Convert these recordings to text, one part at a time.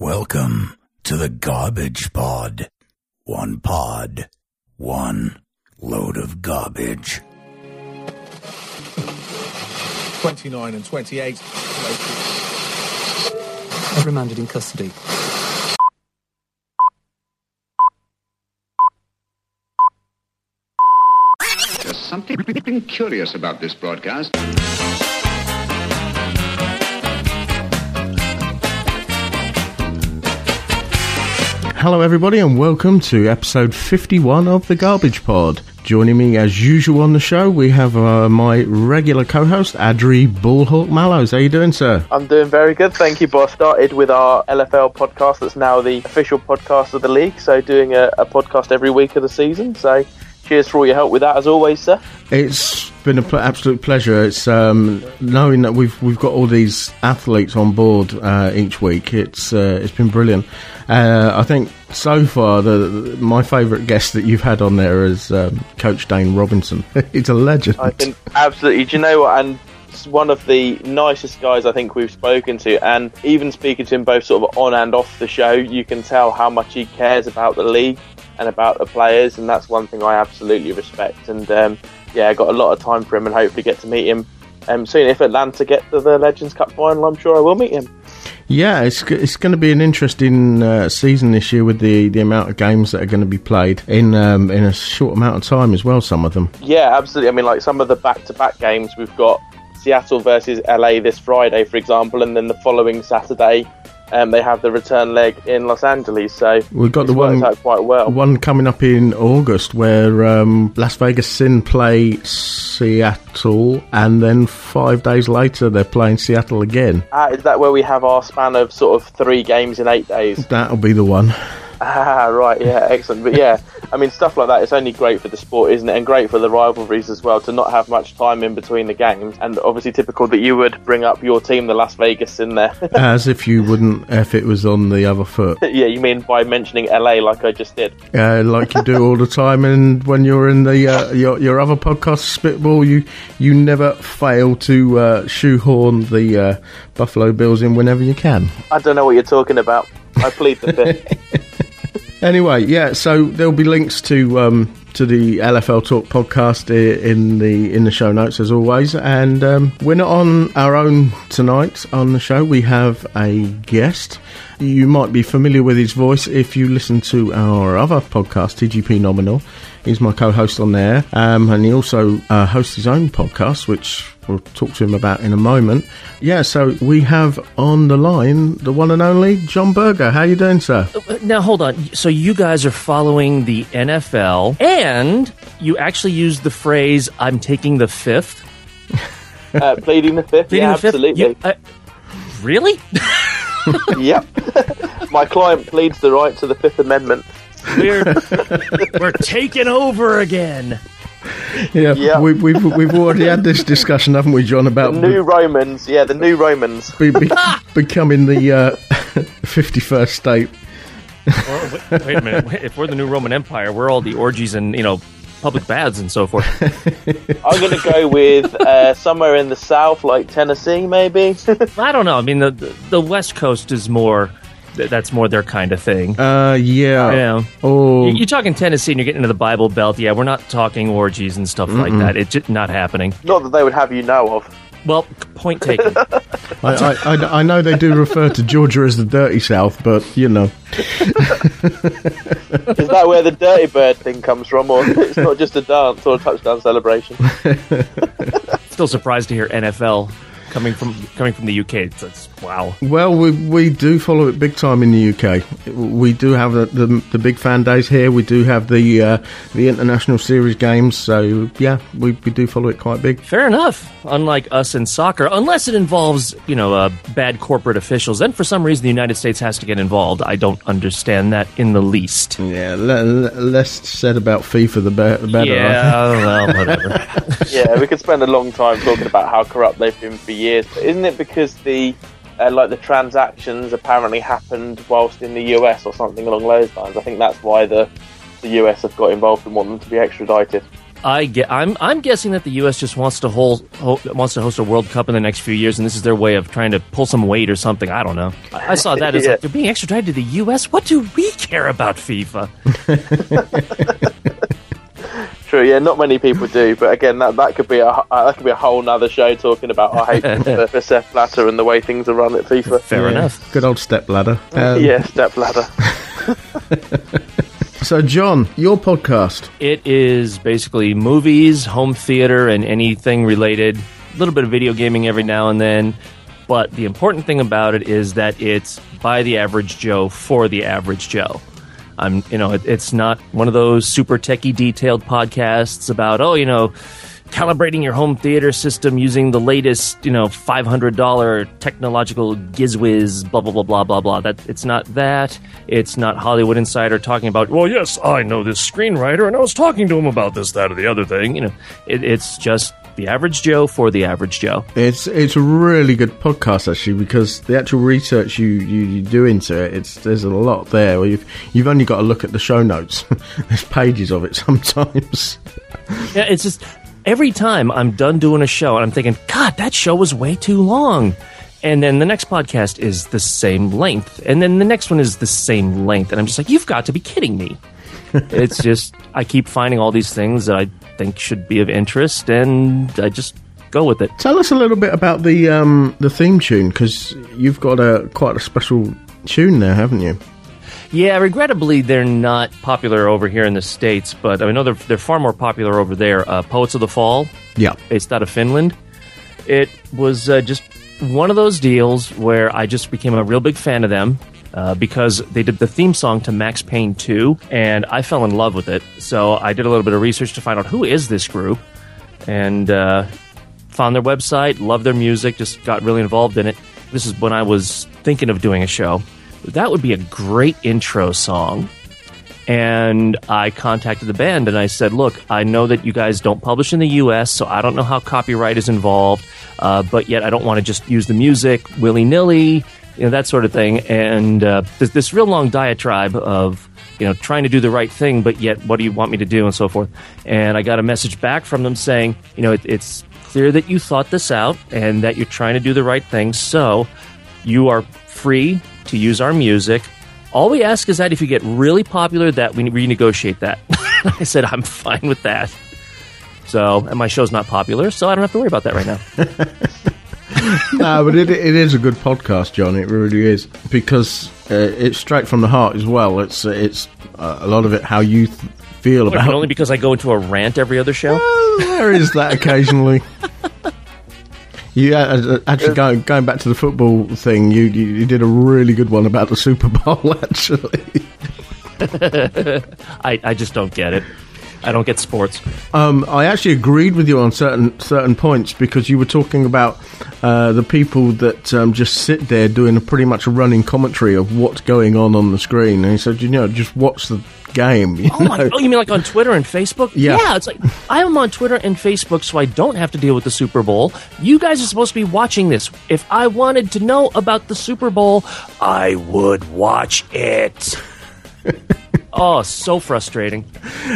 Welcome to the Garbage Pod. One pod, one load of garbage. 29 and 28. Remanded in custody. There's something curious about this broadcast. Hello everybody and welcome to episode 51 of the Garbage Pod. Joining me as usual on the show we have my regular co-host Adri 'BallHawk' Mallows. How you doing, sir? I'm doing very good, thank you, boss. Started with our LFL podcast that's now the official podcast of the league, so doing a podcast every week of the season, so cheers for all your help with that as always, sir. It's been an absolute pleasure. It's knowing that we've got all these athletes on board each week. It's been brilliant. I think so far my favourite guest that you've had on there is Coach Dane Robinson. He's a legend. I think absolutely. Do you know what? And one of the nicest guys I think we've spoken to, and even speaking to him both sort of on and off the show, you can tell how much he cares about the league and about the players, and that's one thing I absolutely respect. And I got a lot of time for him and hopefully get to meet him soon. If Atlanta get to the Legends Cup final, I'm sure I will meet him. Yeah, it's going to be an interesting season this year with the amount of games that are going to be played in a short amount of time as well, some of them. Yeah, absolutely. I mean, like some of the back-to-back games, we've got Seattle versus LA this Friday, for example, and then the following Saturday they have the return leg in Los Angeles, so we've got the one out quite well. One coming up in August where Las Vegas Sin play Seattle, and then 5 days later they're playing Seattle again. Is that where we have our span of sort of 3 games in 8 days? That'll be the one. Right, yeah, excellent. But yeah, I mean, stuff like that, it's only great for the sport, isn't it? And great for the rivalries as well, to not have much time in between the games. And obviously typical that you would bring up your team, the Las Vegas, in there. As if you wouldn't if it was on the other foot. Yeah, you mean by mentioning LA like I just did. Like you do all the time, and when you're in the your other podcast, Spitball, you never fail to shoehorn the Buffalo Bills in whenever you can. I don't know what you're talking about. I plead the fifth. Anyway, yeah, so there'll be links to the LFL Talk podcast in the show notes as always, and we're not on our own tonight on the show. We have a guest. You might be familiar with his voice if you listen to our other podcast, TGP Nominal. He's my co-host on there, and he also hosts his own podcast, which we'll talk to him about in a moment. Yeah, so we have on the line the one and only John Berger. How you doing, sir? Now, hold on. So you guys are following the NFL, and you actually used the phrase, I'm taking the fifth? Pleading the fifth, pleading, yeah, the absolutely. Fifth? You, really? Yep. My client pleads the right to the Fifth Amendment. We're taking over again. Yeah, yep. We've already had this discussion, haven't we, John? About the new Romans. Yeah, the new Romans becoming the 51st state. Well, wait a minute. If we're the new Roman Empire, we're all the orgies and public baths and so forth. I'm going to go with somewhere in the South, like Tennessee, maybe. I don't know. I mean, the West Coast is more. That's more their kind of thing. Yeah. You know, you're talking Tennessee and you're getting into the Bible Belt. Yeah, we're not talking orgies and stuff like that. It's just not happening. Not that they would have you know of. Well, point taken. I know they do refer to Georgia as the Dirty South, but, you know. Is that where the Dirty Bird thing comes from? Or it's not just a dance or a touchdown celebration? Still surprised to hear NFL. Coming from the UK, that's wow. Well, we do follow it big time in the UK. We do have the big fan days here. We do have the international series games. So yeah, we do follow it quite big. Fair enough. Unlike us in soccer, unless it involves bad corporate officials, then for some reason the United States has to get involved. I don't understand that in the least. Yeah, less said about FIFA the better. Yeah, well, whatever. Yeah, we could spend a long time talking about how corrupt they've been for years, but isn't it because the transactions apparently happened whilst in the US or something along those lines? I think that's why the US have got involved and want them to be extradited. I'm guessing that the U.S. just wants to host a World Cup in the next few years, and this is their way of trying to pull some weight or something. I don't know. I saw that as like, they're being extradited to the U.S. What do we care about FIFA? True. Yeah, not many people do. But again, that could be a whole nother show talking about I hate FIFA for Sepp Blatter and the way things are run at FIFA. Fair enough. Good old stepladder. Stepladder. So, John, your podcast. It is basically movies, home theater, and anything related. A little bit of video gaming every now and then. But the important thing about it is that it's by the average Joe, for the average Joe. It's not one of those super techie detailed podcasts about, calibrating your home theater system using the latest, $500 technological gizwiz, blah, blah, blah, blah, blah, blah. It's not that. It's not Hollywood Insider talking about, well, yes, I know this screenwriter, and I was talking to him about this, that, or the other thing. It's just the average Joe for the average Joe. It's a really good podcast, actually, because the actual research you do into it, there's a lot there. Well, you've only got to look at the show notes. There's pages of it sometimes. Yeah, it's just... Every time I'm done doing a show, and I'm thinking, God, that show was way too long. And then the next podcast is the same length. And then the next one is the same length. And I'm just like, you've got to be kidding me. It's just, I keep finding all these things that I think should be of interest, and I just go with it. Tell us a little bit about the theme tune, because you've got quite a special tune there, haven't you? Yeah, regrettably, they're not popular over here in the States, but I know they're far more popular over there. Poets of the Fall, yeah, based out of Finland. It was just one of those deals where I just became a real big fan of them because they did the theme song to Max Payne 2, and I fell in love with it. So I did a little bit of research to find out who is this group, and found their website, loved their music, just got really involved in it. This is when I was thinking of doing a show. That would be a great intro song. And I contacted the band and I said, look, I know that you guys don't publish in the US, so I don't know how copyright is involved, but yet I don't want to just use the music willy-nilly, that sort of thing. And there's this real long diatribe of, trying to do the right thing, but yet what do you want me to do and so forth. And I got a message back from them saying, it's clear that you thought this out and that you're trying to do the right thing, so you are free to use our music. All we ask is that if you get really popular, that we renegotiate that. I said, I'm fine with that. So, and my show's not popular, so I don't have to worry about that right now. No, but it is a good podcast, John. It really is, because it's straight from the heart as well. It's a lot of it how you feel about it. Only because I go into a rant every other show? Well, there is that occasionally. Yeah, actually, going back to the football thing, you did a really good one about the Super Bowl, actually. I just don't get it. I don't get sports. I actually agreed with you on certain points, because you were talking about the people that just sit there doing pretty much a running commentary of what's going on the screen. And he said, just watch the game. You mean like on Twitter and Facebook? Yeah, it's like, I am on Twitter and Facebook, so I don't have to deal with the Super Bowl. You guys are supposed to be watching this. If I wanted to know about the Super Bowl, I would watch it. Oh, so frustrating.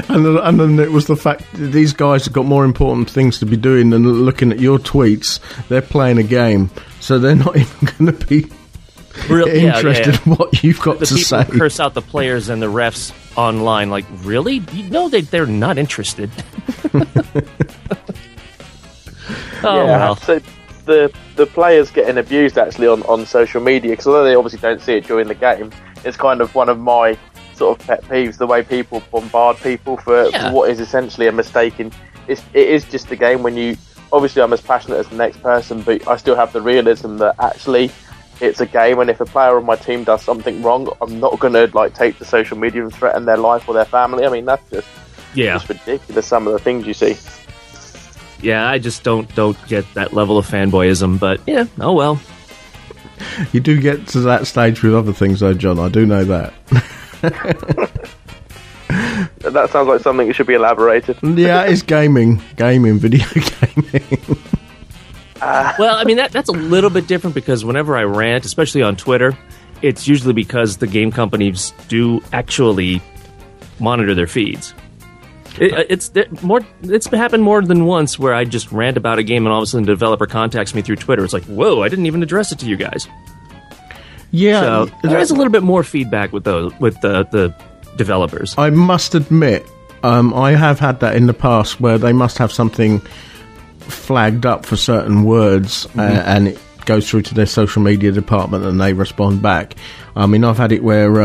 And then it was the fact that these guys have got more important things to be doing than looking at your tweets. They're playing a game, so they're not even going to be interested in what you've got to say. The people curse out the players and the refs online, like, really? They're not interested. Well. So the players getting abused, actually, on social media, because although they obviously don't see it during the game, it's kind of one of my sort of pet peeves, the way people bombard people for what is essentially a mistake. And it is just a game. When you, obviously I'm as passionate as the next person, but I still have the realism that actually it's a game, and if a player on my team does something wrong, I'm not going to take to social media and threaten their life or their family. I mean, that's just ridiculous, some of the things you see. Yeah, I just don't get that level of fanboyism, but yeah, oh well. You do get to that stage with other things though, John, I do know that. That sounds like something that should be elaborated. Yeah, it's gaming, video gaming. Well, I mean, that's a little bit different, because whenever I rant, especially on Twitter, it's usually because the game companies do actually monitor their feeds. It's happened more than once where I just rant about a game and all of a sudden the developer contacts me through Twitter. It's like, whoa, I didn't even address it to you guys. Yeah. So there is a little bit more feedback with those, with the developers. I must admit, I have had that in the past where they must have something flagged up for certain words, mm-hmm. And it goes through to their social media department and they respond back. I mean, I've had it where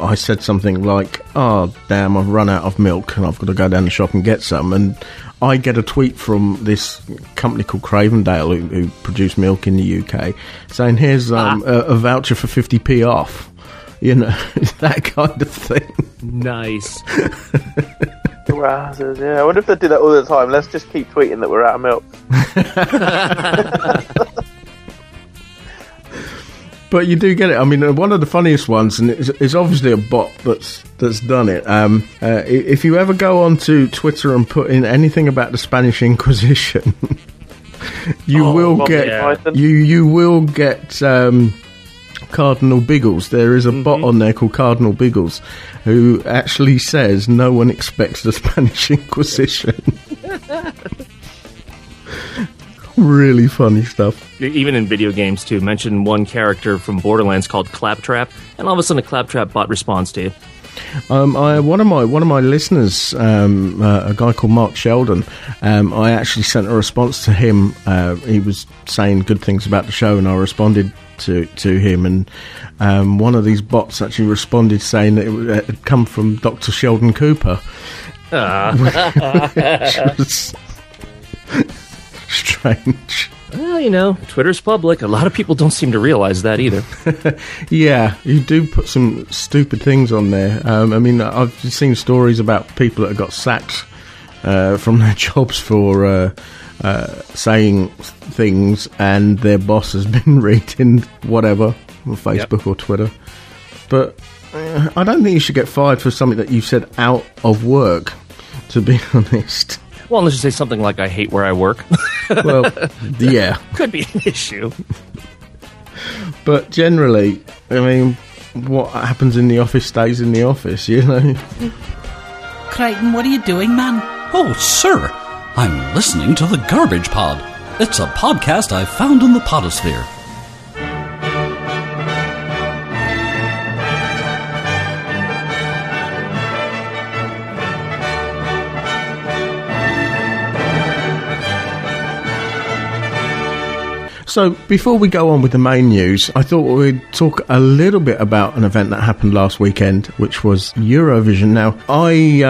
I said something like, oh, damn, I've run out of milk and I've got to go down the shop and get some. And I get a tweet from this company called Cravendale who produce milk in the UK saying, here's a voucher for 50p off. You know, that kind of thing. Nice. Yeah, I wonder if they do that all the time. Let's just keep tweeting that we're out of milk. But you do get it. I mean, one of the funniest ones, and it's obviously a bot that's done it. If you ever go onto Twitter and put in anything about the Spanish Inquisition, you will get Cardinal Biggles. There is a mm-hmm. bot on there called Cardinal Biggles, who actually says no one expects the Spanish Inquisition. Really funny stuff. Even in video games, too. Mention one character from Borderlands called Claptrap, and all of a sudden a Claptrap bot responds to you. One of my listeners, a guy called Mark Sheldon, I actually sent a response to him. He was saying good things about the show, and I responded to him. And one of these bots actually responded saying that it had come from Dr. Sheldon Cooper. Which was strange. Well, you know, Twitter's public. A lot of people don't seem to realize that either. Yeah, you do put some stupid things on there. I mean, I've seen stories about people that have got sacked from their jobs for saying things, and their boss has been reading whatever on Facebook or Twitter. But I don't think you should get fired for something that you said out of work, to be honest. Well, unless you say something like, I hate where I work. Well, yeah. Could be an issue. But generally, I mean, what happens in the office stays in the office, you know? Crichton, what are you doing, man? Oh, sir, I'm listening to The Garbage Pod. It's a podcast I found in the podosphere. So, before we go on with the main news, I thought we'd talk a little bit about an event that happened last weekend, which was Eurovision. Now, I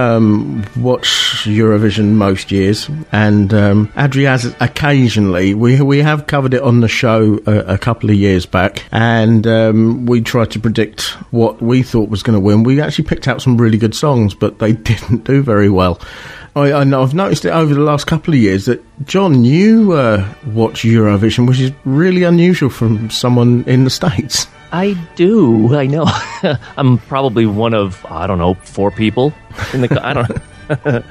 watch Eurovision most years, and Adri has occasionally. We have covered it on the show a couple of years back, and we tried to predict what we thought was going to win. We actually picked out some really good songs, but they didn't do very well. I know, I've noticed it over the last couple of years that, John, you watch Eurovision, which is really unusual from someone in the States. I do, I know. I'm probably one of, I don't know, four people in the I don't know.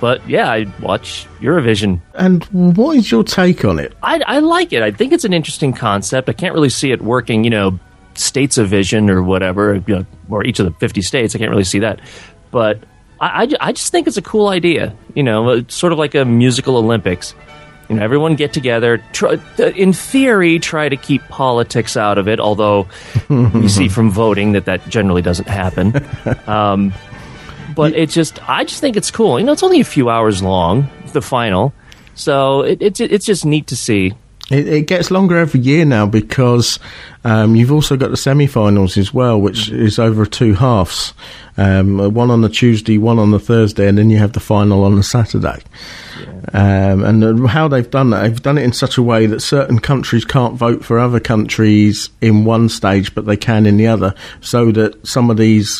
But yeah, I watch Eurovision. And what is your take on it? I like it. I think it's an interesting concept. I can't really see it working, you know, states of vision or whatever, you know, or each of the 50 states. I can't really see that. But I just think it's a cool idea, you know, it's sort of like a musical Olympics. You know, everyone get together, try to keep politics out of it, although you see from voting that generally doesn't happen. But I just think it's cool. You know, it's only a few hours long, the final, so it's just neat to see. It gets longer every year now because you've also got the semi-finals as well, which is over two halves, one on the Tuesday, one on the Thursday, and then you have the final on the Saturday. Yeah. And how they've done that, they've done it in such a way that certain countries can't vote for other countries in one stage, but they can in the other, so that some of these,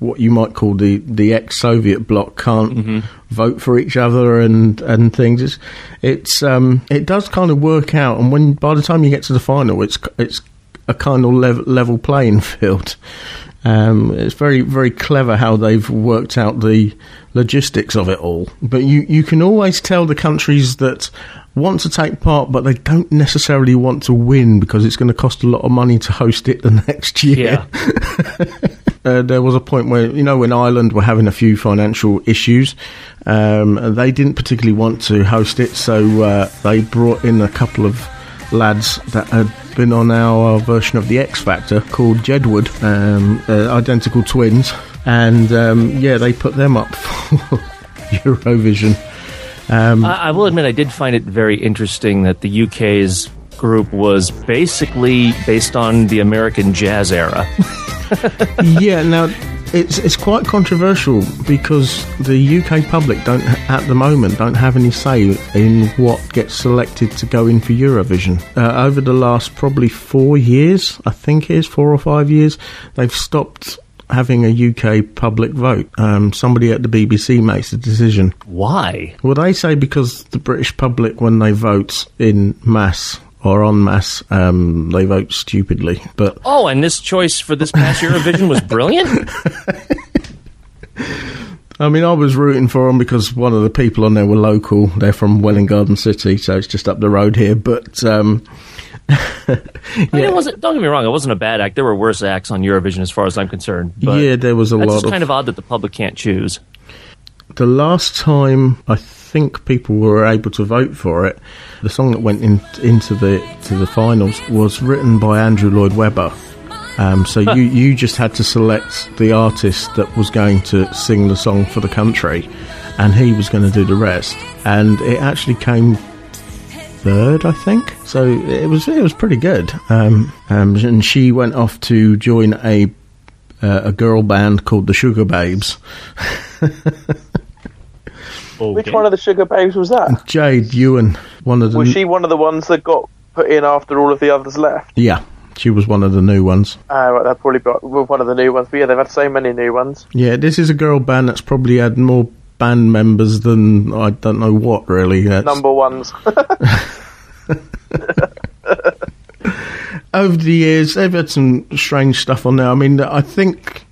what you might call the ex-Soviet bloc, can't vote for each other and things. It does kind of work out, and when by the time you get to the final, it's a kind of level playing field. It's very, very clever how they've worked out the logistics of it all. But you can always tell the countries that want to take part, but they don't necessarily want to win because it's going to cost a lot of money to host it the next year. Yeah. there was a point where, you know, when Ireland were having a few financial issues, they didn't particularly want to host it, so they brought in a couple of lads that had been on our version of the X Factor called Jedward, identical twins, and yeah, they put them up for Eurovision. I will admit I did find it very interesting that the UK's group was basically based on the American jazz era. Yeah, now it's quite controversial because the UK public at the moment don't have any say in what gets selected to go in for Eurovision. Over the last probably 4 years, I think it is 4 or 5 years, they've stopped having a UK public vote. Somebody at the BBC makes the decision. Why? Well, they say because the British public, when they vote in mass or en masse, they vote stupidly. But oh, and this choice for this past Eurovision was brilliant? I mean, I was rooting for them because one of the people on there were local. They're from Welling Garden City, so it's just up the road here. But yeah. I mean, don't get me wrong, it wasn't a bad act. There were worse acts on Eurovision as far as I'm concerned. But yeah, there was a lot. It's just kind of odd that the public can't choose. The last time I think people were able to vote for it, the song that went into the finals was written by Andrew Lloyd Webber. So you just had to select the artist that was going to sing the song for the country, and he was going to do the rest. And it actually came third, I think. So it was pretty good. And she went off to join a girl band called the Sugar Babes. Okay. Which one of the Sugar Babes was that? Jade Ewan. Was she one of the ones that got put in after all of the others left? Yeah. She was one of the new ones. Right, that's probably one of the new ones. But yeah, they've had so many new ones. Yeah, this is a girl band that's probably had more band members than I don't know what, really. That's number ones. Over the years, they've had some strange stuff on there. I mean, I think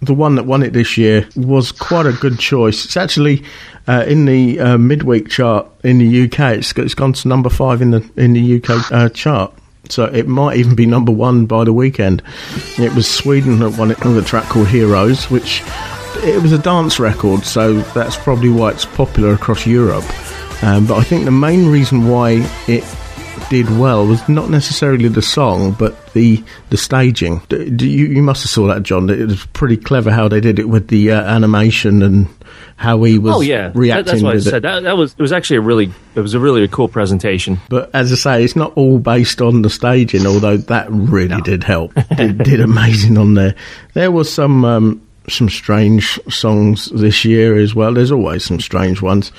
the one that won it this year was quite a good choice. It's actually in the midweek chart in the UK. It's gone to number 5 in the UK chart. So it might even be number 1 by the weekend. It was Sweden that won it with a track called Heroes, which it was a dance record, so that's probably why it's popular across Europe. But I think the main reason why it did well was not necessarily the song, but the staging. You must have saw that, John. It was pretty clever how they did it with the animation and how he was reacting. That's what I said. It was actually a really cool presentation. But as I say, it's not all based on the staging, although that really did help. It did amazing on there. There was some strange songs this year as well. There's always some strange ones.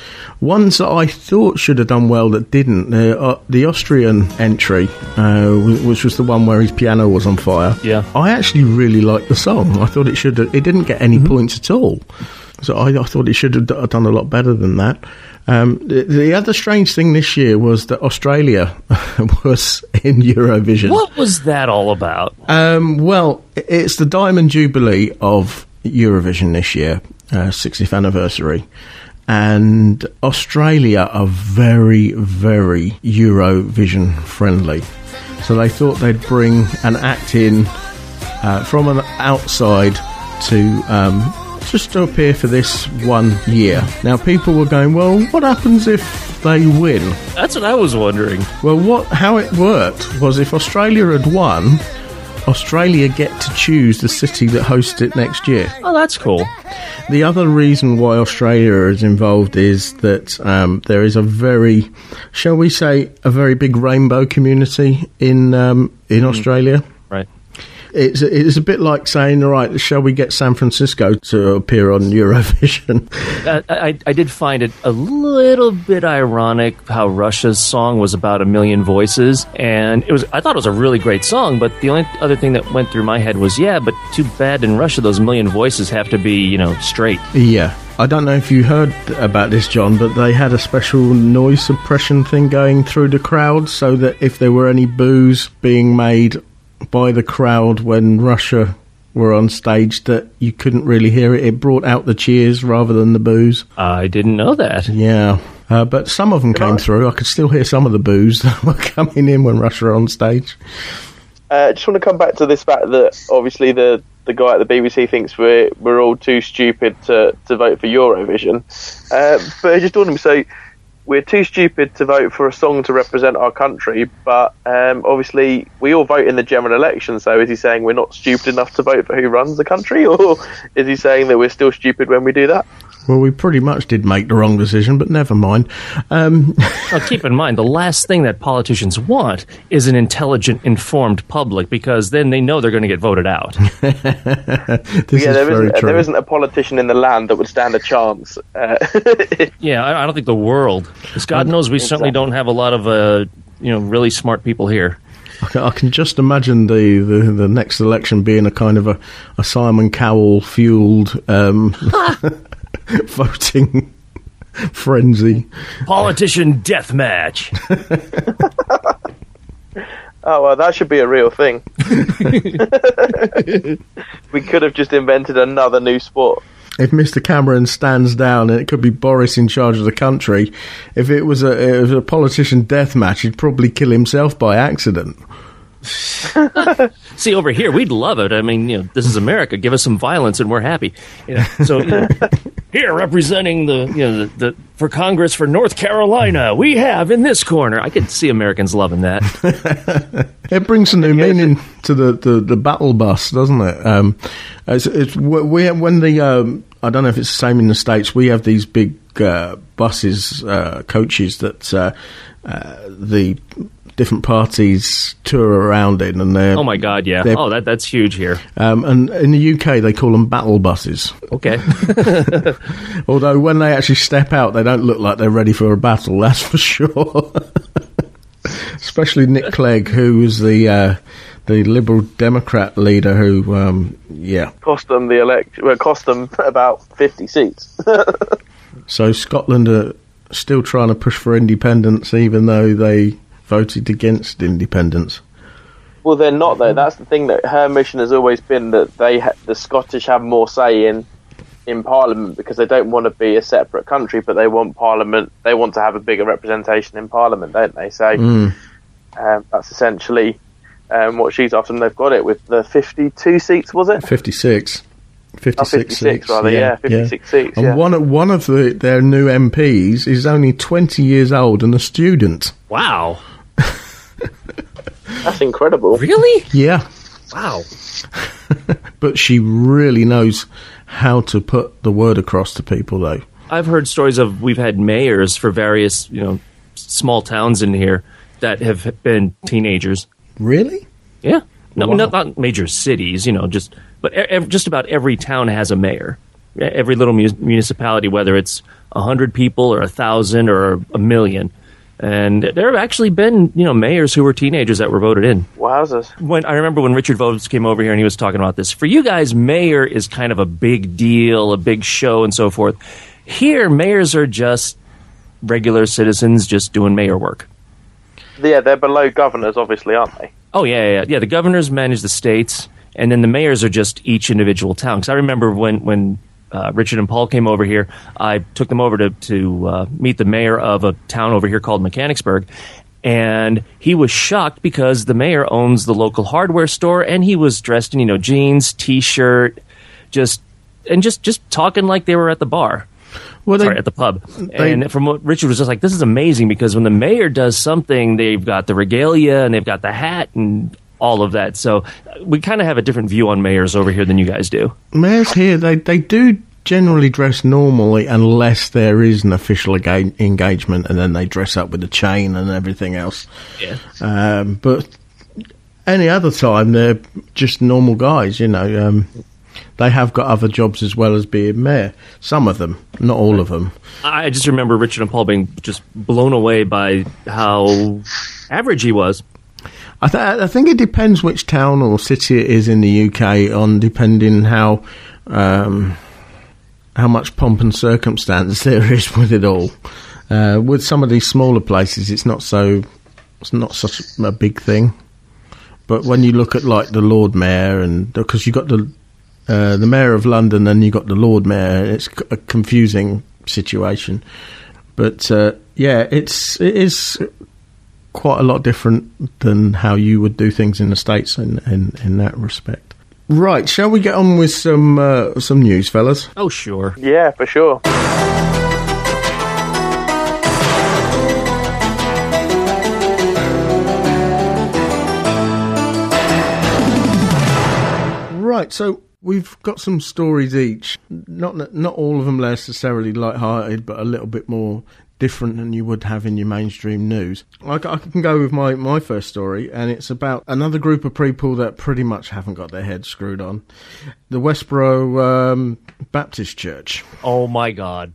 Ones that I thought should have done well that didn't. The Austrian entry, which was the one where his piano was on fire. Yeah, I actually really liked the song. I thought it should. It didn't get any points at all. So I thought it should have done a lot better than that. The other strange thing this year was that Australia was in Eurovision. What was that all about? Well, it's the Diamond Jubilee of Eurovision this year, 60th anniversary, and Australia are very, very Eurovision friendly, so they thought they'd bring an act in from an outside to just to appear for this one year. Now, people were going, well, what happens if they win? That's what I was wondering. Well, how it worked was if Australia had won, Australia get to choose the city that hosts it next year. Oh, that's cool. The other reason why Australia is involved is that there is a very, shall we say, a very big rainbow community in Australia. Right. It's a bit like saying, all right, shall we get San Francisco to appear on Eurovision? I did find it a little bit ironic how Russia's song was about a million voices, and I thought it was a really great song, but the only other thing that went through my head was, yeah, but too bad in Russia those million voices have to be, you know, straight. Yeah. I don't know if you heard about this, John, but they had a special noise suppression thing going through the crowd so that if there were any boos being made by the crowd when Russia were on stage, that you couldn't really hear it. It brought out the cheers rather than the boos. I didn't know that. Yeah. But some of them came through. I could still hear some of the boos that were coming in when Russia were on stage. I just want to come back to this fact that obviously the the guy at the BBC thinks we're all too stupid to vote for Eurovision. But it just dawned on me, so we're too stupid to vote for a song to represent our country, but obviously we all vote in the general election, so is he saying we're not stupid enough to vote for who runs the country, or is he saying that we're still stupid when we do that? Well, we pretty much did make the wrong decision, but never mind. Now, keep in mind, the last thing that politicians want is an intelligent, informed public, because then they know they're going to get voted out. There isn't a politician in the land that would stand a chance. I don't think the world. Because God knows we certainly don't have a lot of really smart people here. I can just imagine the next election being a kind of a Simon Cowell-fueled... voting frenzy, politician death match. Oh well, that should be a real thing. We could have just invented another new sport. If Mr. Cameron stands down, and it could be Boris in charge of the country. If it was a politician death match, he'd probably kill himself by accident. See, over here we'd love it. I mean, this is America. Give us some violence and we're happy. Here representing the for Congress for North Carolina, we have in this corner. I could see Americans loving that. It brings a new meaning to the battle bus, doesn't it? I don't know if it's the same in the States. We have these big buses, coaches that the different parties tour around in, and they're... Oh, my God, yeah. Oh, that's huge here. And in the UK, they call them battle buses. Okay. Although, when they actually step out, they don't look like they're ready for a battle, that's for sure. Especially Nick Clegg, who was the Liberal Democrat leader who, cost them the election... Well, cost them about 50 seats. So, Scotland are still trying to push for independence, even though they... voted against independence. Well, they're not, though. That's the thing. That her mission has always been that the Scottish have more say in Parliament, because they don't want to be a separate country, but they want Parliament. They want to have a bigger representation in Parliament, don't they? So that's essentially what she's after, and they've got it with the 52 seats, was it? 56. 56 seats, rather, yeah. 56 seats, yeah. And one of their new MPs is only 20 years old and a student. Wow. That's incredible. Really? Yeah. Wow. But she really knows how to put the word across to people, though. I've heard stories of, we've had mayors for various, small towns in here that have been teenagers. Really? Yeah. No, wow. Not major cities, but just about every town has a mayor. Every little municipality, whether it's 100 people or 1,000 or a million. And there have actually been, mayors who were teenagers that were voted in. Wowzers. I remember when Richard Voves came over here and he was talking about this. For you guys, mayor is kind of a big deal, a big show and so forth. Here, mayors are just regular citizens just doing mayor work. Yeah, they're below governors, obviously, aren't they? Oh, yeah. The governors manage the states, and then the mayors are just each individual town. Because I remember when Richard and Paul came over here, I took them over to meet the mayor of a town over here called Mechanicsburg, and he was shocked because the mayor owns the local hardware store, and he was dressed in jeans, T-shirt, just talking like they were at the bar. Well, at the pub. And from what Richard was just like, this is amazing, because when the mayor does something, they've got the regalia and they've got the hat and all of that. So we kind of have a different view on mayors over here than you guys do. Mayors here, they do generally dress normally unless there is an official engagement, and then they dress up with a chain and everything else. Yeah. But any other time, they're just normal guys, They have got other jobs as well as being mayor. Some of them, not all of them. I just remember Richard and Paul being just blown away by how average he was. I think it depends which town or city it is in the UK, on depending how much pomp and circumstance there is with it all. With some of these smaller places, it's not such a big thing. But when you look at like the Lord Mayor, and because you've got the Mayor of London, and you got the Lord Mayor. It's a confusing situation, but it is quite a lot different than how you would do things in the States in that respect. Right, shall we get on with some news, fellas? Oh, sure. Yeah, for sure. Right, so we've got some stories each. Not all of them necessarily light-hearted, but a little bit more different than you would have in your mainstream news. I can go with my first story, and it's about another group of people that pretty much haven't got their heads screwed on. The Westboro Baptist Church. Oh, my God.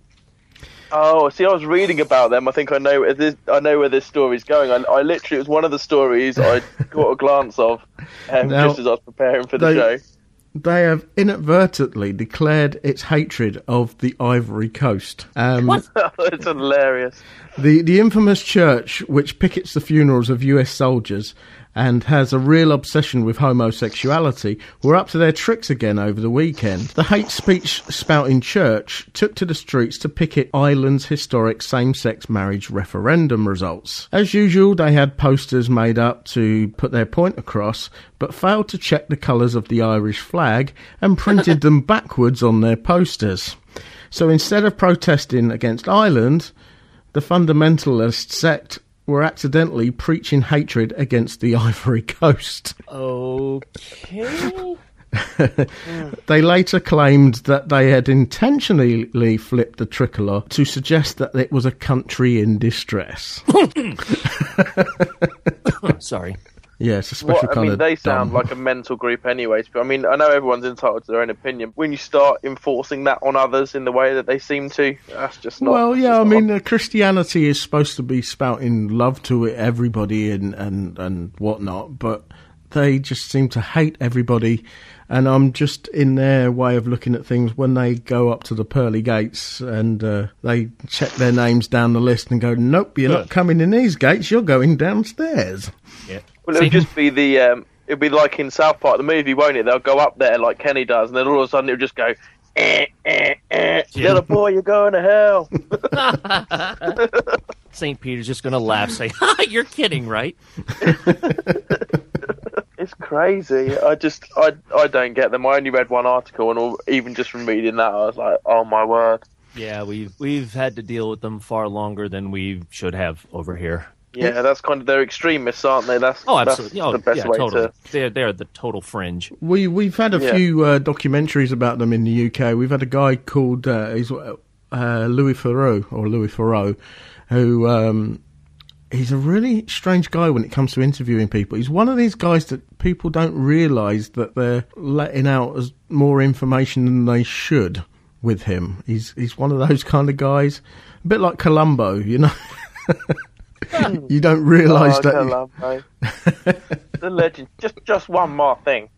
Oh, see, I was reading about them. I think I know where this story's going. I literally, it was one of the stories I caught a glance of just as I was preparing for the show. They have inadvertently declared its hatred of the Ivory Coast. What? It's hilarious. The infamous church, which pickets the funerals of US soldiers and has a real obsession with homosexuality, were up to their tricks again over the weekend. The hate speech spouting church took to the streets to picket Ireland's historic same-sex marriage referendum results. As usual, they had posters made up to put their point across, but failed to check the colours of the Irish flag and printed them backwards on their posters. So instead of protesting against Ireland, the fundamentalist sect were accidentally preaching hatred against the Ivory Coast. Okay. They later claimed that they had intentionally flipped the tricolour to suggest that it was a country in distress. Sorry. Yeah, it's a special kind of... they sound like a mental group anyways. But, I mean, I know everyone's entitled to their own opinion. When you start enforcing that on others in the way that they seem to, that's just not... Well, yeah, I mean, Christianity is supposed to be spouting love to everybody and whatnot, but they just seem to hate everybody. And I'm just in their way of looking at things when they go up to the pearly gates and they check their names down the list and go, nope, you're not coming in these gates, you're going downstairs. Yeah. Well, it'll just be it'll be like in South Park the movie, won't it? They'll go up there like Kenny does, and then all of a sudden it'll just go, little boy, you're going to hell. St. Peter's just going to laugh, say, you're kidding, right? It's crazy. I don't get them. I only read one article, and even just from reading that, I was like, oh my word. Yeah, we've had to deal with them far longer than we should have over here. Yeah, that's kind of, they're extremists, aren't they? That's the best way to... They're the total fringe. We've had a few documentaries about them in the UK. We've had a guy called Louis Farrow, who... he's a really strange guy when it comes to interviewing people. He's one of these guys that people don't realise that they're letting out as more information than they should with him. He's one of those kind of guys. A bit like Columbo, you know? You don't realise that. The legend. Just one more thing.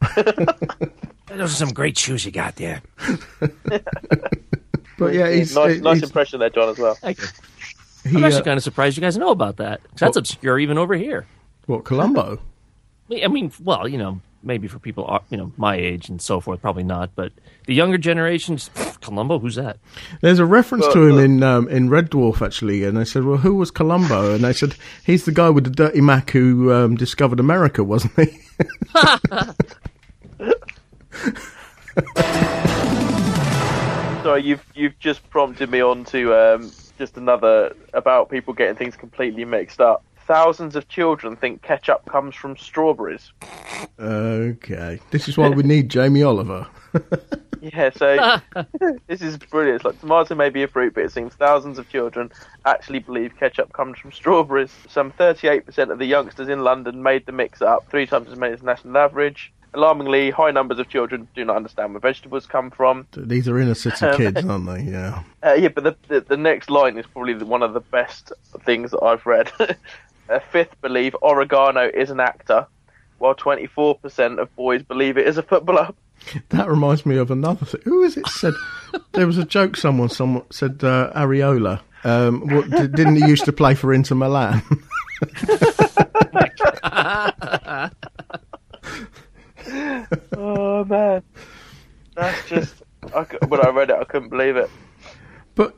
Those are some great shoes you got there. But yeah, nice impression there, John, as well. Thank you. I'm actually kind of surprised you guys know about that. That's obscure even over here. What, Columbo? I mean, well, you know, maybe for people, you know, my age and so forth, probably not. But the younger generations, Columbo, who's that? There's a reference to him in Red Dwarf, actually. And I said, well, who was Columbo? And they said, he's the guy with the dirty Mac who discovered America, wasn't he? Sorry, you've just prompted me on to... just another about people getting things completely mixed up. Thousands of children think ketchup comes from strawberries. Okay. This is why we need Jamie Oliver. Yeah, so this is brilliant. It's like tomato may be a fruit, but it seems thousands of children actually believe ketchup comes from strawberries. Some 38% of the youngsters in London made the mix up, 3 times as many as the national average. Alarmingly, high numbers of children do not understand where vegetables come from. These are inner city kids, aren't they? Yeah. Yeah, but the next line is probably one of the best things that I've read. A fifth believe oregano is an actor, while 24% of boys believe it is a footballer. That reminds me of another thing. Who is it said? There was a joke someone said Areola. Didn't he used to play for Inter Milan? Oh man, that's just... when I read it, I couldn't believe it. But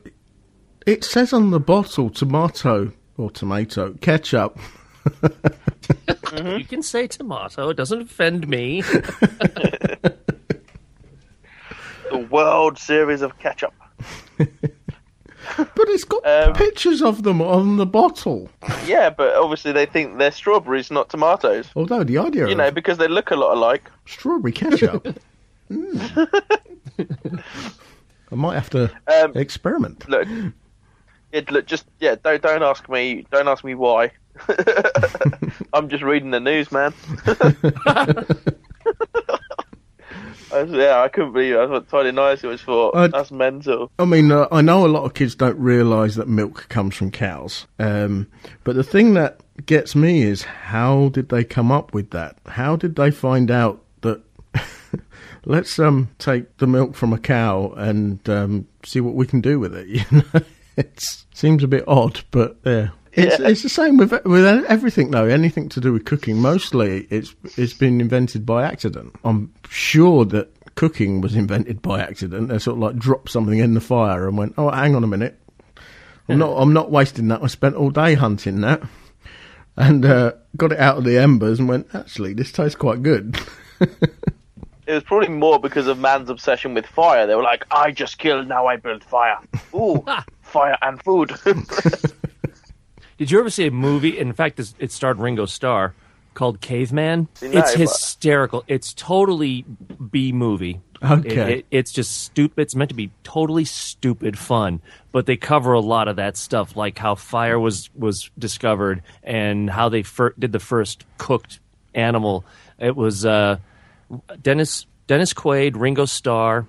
it says on the bottle, tomato, ketchup. Mm-hmm. You can say tomato; it doesn't offend me. The World Series of Ketchup. But it's got pictures of them on the bottle. Yeah, but obviously they think they're strawberries, not tomatoes. Although the idea, you know, because they look a lot alike. Strawberry ketchup. Mm. I might have to experiment. Look, don't ask me. Don't ask me why. I'm just reading the news, man. I couldn't believe it. I thought totally nice it was for. That's mental. I mean, I know a lot of kids don't realise that milk comes from cows. But the thing that gets me is, how did they come up with that? How did they find out that... Let's take the milk from a cow and see what we can do with it. You know, it seems a bit odd, but yeah. It's the same with everything, though. Anything to do with cooking, mostly, it's been invented by accident. I'm sure that cooking was invented by accident. They sort of like dropped something in the fire and went, "Oh, hang on a minute, I'm not wasting that. I spent all day hunting that, and got it out of the embers and went, actually, this tastes quite good." It was probably more because of man's obsession with fire. They were like, "I just killed, now I build fire. Ooh, fire and food." Did you ever see a movie? In fact, it starred Ringo Starr, called Caveman. It's hysterical. It's totally B-movie. Okay. It's just stupid. It's meant to be totally stupid fun, but they cover a lot of that stuff, like how fire was discovered and how they did the first cooked animal. It was Dennis Quaid, Ringo Starr,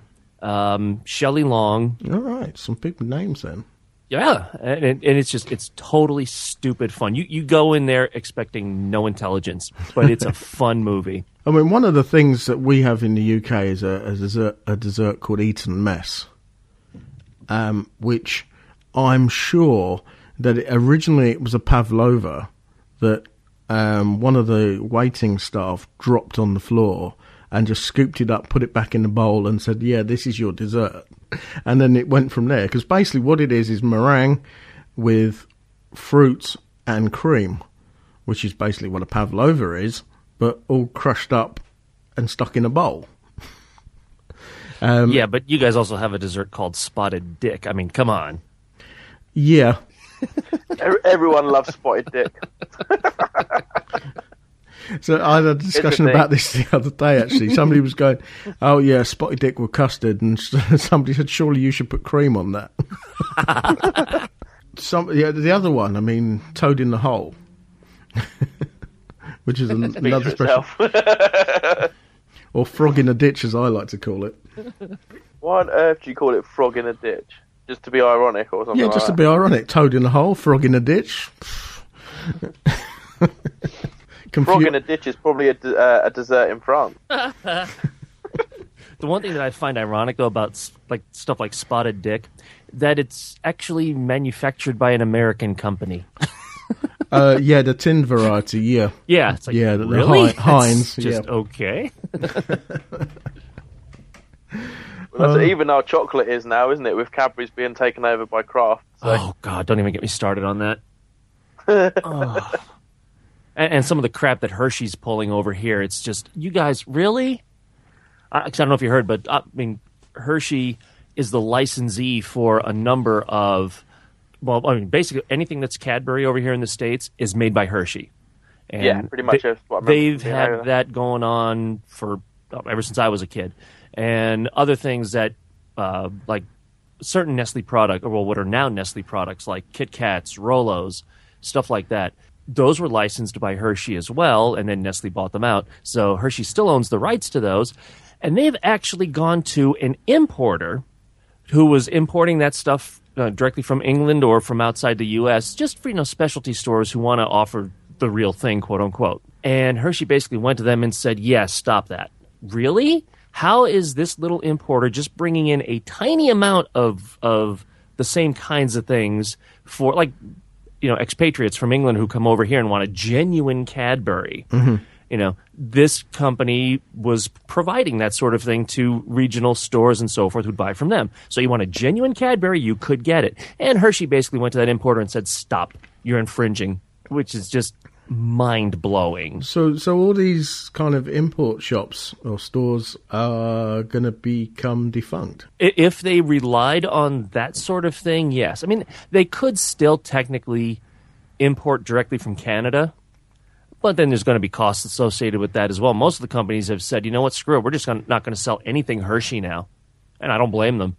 Shelley Long. All right, some big names then. Yeah, and it's just, it's totally stupid fun. You go in there expecting no intelligence, but it's a fun movie. I mean, one of the things that we have in the UK is a dessert called Eton Mess, which I'm sure that originally it was a pavlova that one of the waiting staff dropped on the floor and just scooped it up, put it back in the bowl and said, "Yeah, this is your dessert." And then it went from there, because basically what it is meringue with fruit and cream, which is basically what a pavlova is, but all crushed up and stuck in a bowl. Yeah, but you guys also have a dessert called Spotted Dick. I mean, come on. Yeah. Everyone loves Spotted Dick. So I had a discussion about this the other day, actually. Somebody was going, "Oh, yeah, Spotted Dick with custard." And somebody said, "Surely you should put cream on that." The other one, I mean, Toad in the Hole, which is another special. Or Frog in a Ditch, as I like to call it. Why on earth do you call it Frog in a Ditch? Just to be ironic or something? Yeah, just to be ironic. Toad in the Hole, Frog in a Ditch. Frog in a Ditch is probably a dessert in France. The one thing that I find ironic, though, about stuff like Spotted Dick, that it's actually manufactured by an American company. Yeah, the tin variety, yeah. Yeah, it's like, yeah, really? Heinz. Just, yeah. Okay. Well, that's even our chocolate is now, isn't it, with Cadbury's being taken over by Kraft. So. Oh, God, don't even get me started on that. Oh. And some of the crap that Hershey's pulling over here, it's just, you guys, really? I don't know if you heard, but I mean, Hershey is the licensee for a number of, basically anything that's Cadbury over here in the States is made by Hershey. And yeah, pretty much. They've had that going on for ever since I was a kid. And other things that, like certain Nestle product, or what are now Nestle products, like Kit Kats, Rolos, stuff like that. Those were licensed by Hershey as well, and then Nestle bought them out. So Hershey still owns the rights to those. And they've actually gone to an importer who was importing that stuff directly from England or from outside the U.S., just for, specialty stores who want to offer the real thing, quote unquote. And Hershey basically went to them and said, "Yeah, stop that. Really? How is this little importer just bringing in a tiny amount of the same kinds of things for, like, expatriates from England who come over here and want a genuine Cadbury." Mm-hmm. This company was providing that sort of thing to regional stores and so forth who'd buy from them. So you want a genuine Cadbury, you could get it. And Hershey basically went to that importer and said, "Stop, you're infringing," which is just mind-blowing. So all these kind of import shops or stores are going to become defunct? If they relied on that sort of thing, yes. I mean, they could still technically import directly from Canada, but then there's going to be costs associated with that as well. Most of the companies have said, you know what, screw it, we're just not going to sell anything Hershey now. And I don't blame them.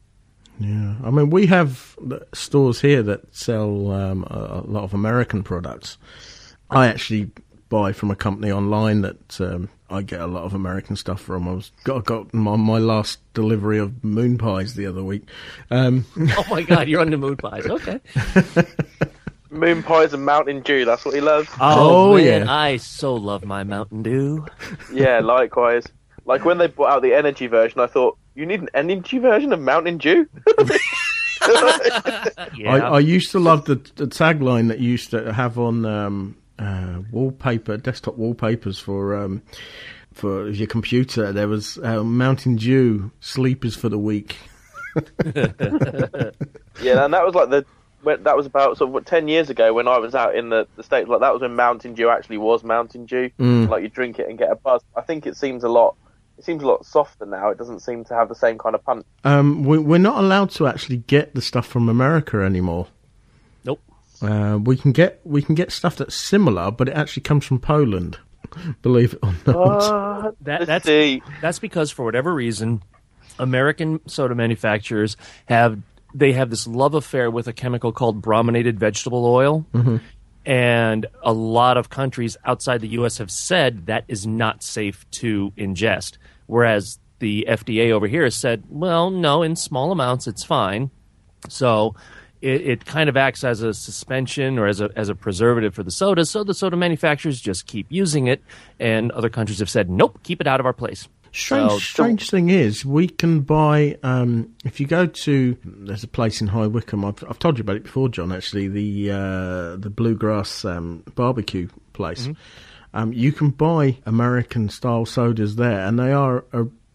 Yeah, I mean, we have stores here that sell a lot of American products. I actually buy from a company online that I get a lot of American stuff from. I got my last delivery of moon pies the other week. Oh, my God, you're on the moon pies. Okay. Moon pies and Mountain Dew, that's what he loves. Oh, man, yeah. I so love my Mountain Dew. Yeah, likewise. Like, when they brought out the energy version, I thought, you need an energy version of Mountain Dew? Yeah. I used to love the tagline that you used to have on desktop wallpapers for your computer. There was Mountain Dew, sleep is for the weak. Yeah, and that was like that was about sort of 10 years ago when I was out in the States. Like that was when Mountain Dew actually was Mountain Dew. Mm. Like you drink it and get a buzz. I think it seems a lot softer now. It doesn't seem to have the same kind of punch. We're not allowed to actually get the stuff from America anymore. Nope. We can get stuff that's similar, but it actually comes from Poland. Believe it or not. That's because for whatever reason, American soda manufacturers have this love affair with a chemical called brominated vegetable oil. Mm-hmm. And a lot of countries outside the U.S. have said that is not safe to ingest, whereas the FDA over here has said, well, no, in small amounts it's fine. So it kind of acts as a suspension or as a preservative for the soda, so the soda manufacturers just keep using it, and other countries have said, nope, keep it out of our place. Strange thing is, we can buy, if you go to, there's a place in High Wycombe, I've told you about it before, John, actually, the Bluegrass barbecue place. Mm-hmm. You can buy American-style sodas there, and they are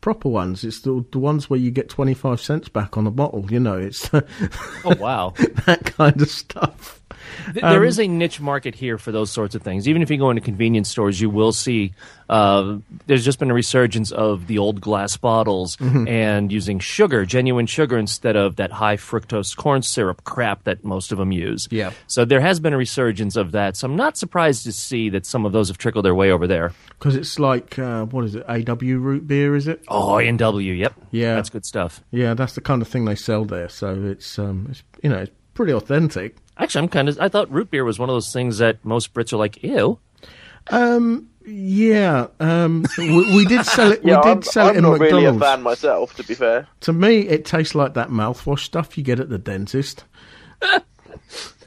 proper ones. It's the ones where you get 25 cents back on a bottle, you know. It's oh, wow. That kind of stuff. There is a niche market here for those sorts of things. Even if you go into convenience stores, you will see there's just been a resurgence of the old glass bottles, mm-hmm. and using sugar, genuine sugar, instead of that high fructose corn syrup crap that most of them use. Yeah. So there has been a resurgence of that. So I'm not surprised to see that some of those have trickled their way over there. Because it's like, what is it, AW root beer, is it? Oh, A&W, yep. Yeah. That's good stuff. Yeah, that's the kind of thing they sell there. So it's you know, it's pretty authentic. Actually, I thought root beer was one of those things that most Brits are like, ew. Yeah. We did sell it. Yeah, we did sell it in McDonald's. I'm not really a fan myself, to be fair. To me, it tastes like that mouthwash stuff you get at the dentist.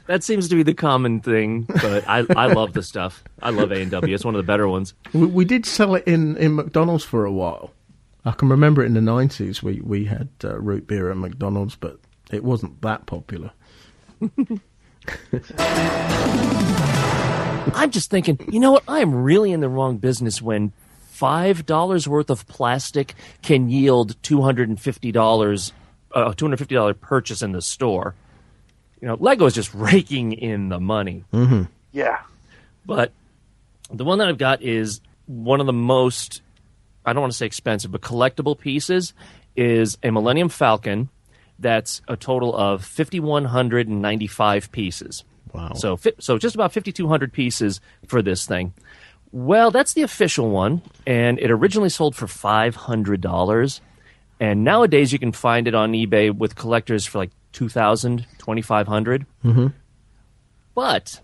That seems to be the common thing, but I love the stuff. I love A&W. It's one of the better ones. We did sell it in McDonald's for a while. I can remember it in the 90s. We had root beer at McDonald's, but it wasn't that popular. I'm just thinking, you know what? I am really in the wrong business when $5 worth of plastic can yield $250, $250 purchase in the store. You know, Lego is just raking in the money. Mm-hmm. Yeah. But the one that I've got is one of the most, I don't want to say expensive, but collectible pieces is a Millennium Falcon. That's a total of 5,195 pieces. Wow. So just about 5,200 pieces for this thing. Well, that's the official one, and it originally sold for $500. And nowadays you can find it on eBay with collectors for like $2,000, $2,500. Mm-hmm. But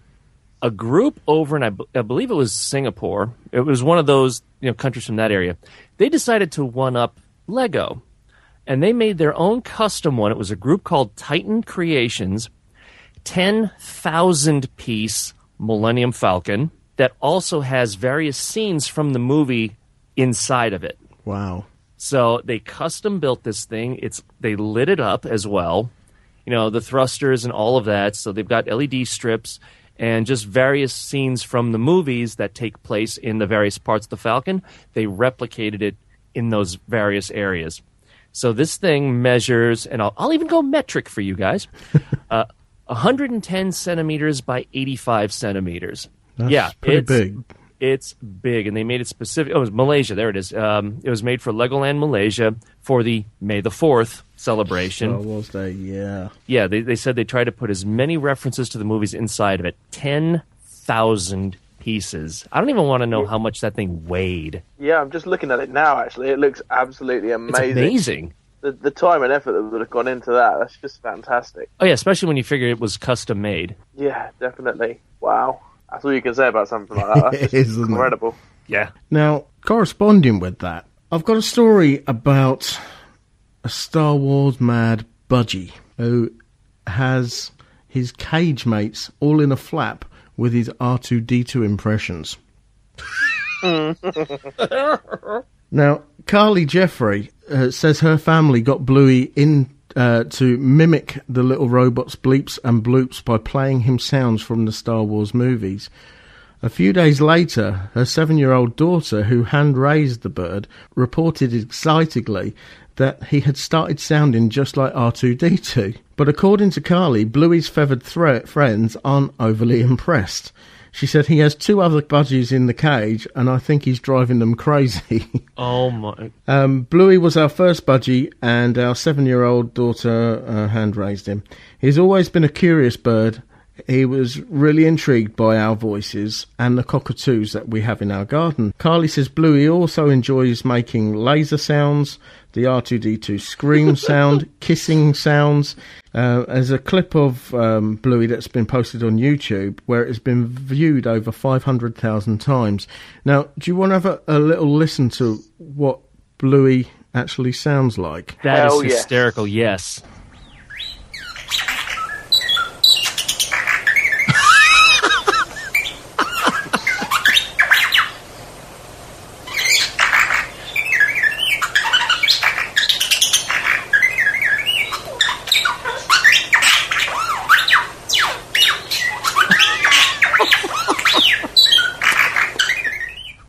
a group over in, I believe it was Singapore, it was one of those, you know, countries from that area, they decided to one-up Lego. And they made their own custom one. It was a group called Titan Creations, 10,000-piece Millennium Falcon that also has various scenes from the movie inside of it. Wow. So they custom-built this thing. They lit it up as well, you know, the thrusters and all of that. So they've got LED strips and just various scenes from the movies that take place in the various parts of the Falcon. They replicated it in those various areas. So this thing measures, and I'll even go metric for you guys, 110 centimeters by 85 centimeters. That's pretty big. It's big, and they made it specific. Oh, it was Malaysia. There it is. It was made for Legoland Malaysia for the May the 4th celebration. So we'll say, yeah. Yeah, they said they tried to put as many references to the movies inside of it. 10,000 pieces. I don't even want to know how much that thing weighed. Yeah, I'm just looking at it now, actually. It looks absolutely amazing. It's amazing. The time and effort that would have gone into that, that's just fantastic. Oh, yeah, especially when you figure it was custom made. Yeah, definitely. Wow. That's all you can say about something like that. That's just incredible. Yeah. Now, corresponding with that, I've got a story about a Star Wars mad budgie who has his cage mates all in a flap with his R2-D2 impressions. Now, Carly Jeffrey says her family got Bluey in to mimic the little robot's bleeps and bloops by playing him sounds from the Star Wars movies. A few days later, her 7-year-old daughter, who hand-raised the bird, reported excitedly that he had started sounding just like R2-D2. But according to Carly, Bluey's feathered friends aren't overly impressed. She said he has two other budgies in the cage, and I think he's driving them crazy. Oh, my. Bluey was our first budgie, and our 7-year-old daughter hand-raised him. He's always been a curious bird. He was really intrigued by our voices and the cockatoos that we have in our garden. Carly says Bluey also enjoys making laser sounds, the R2-D2 scream sound, kissing sounds. There's a clip of Bluey that's been posted on YouTube where it's been viewed over 500,000 times. Now, do you want to have a little listen to what Bluey actually sounds like? That is hysterical, yes.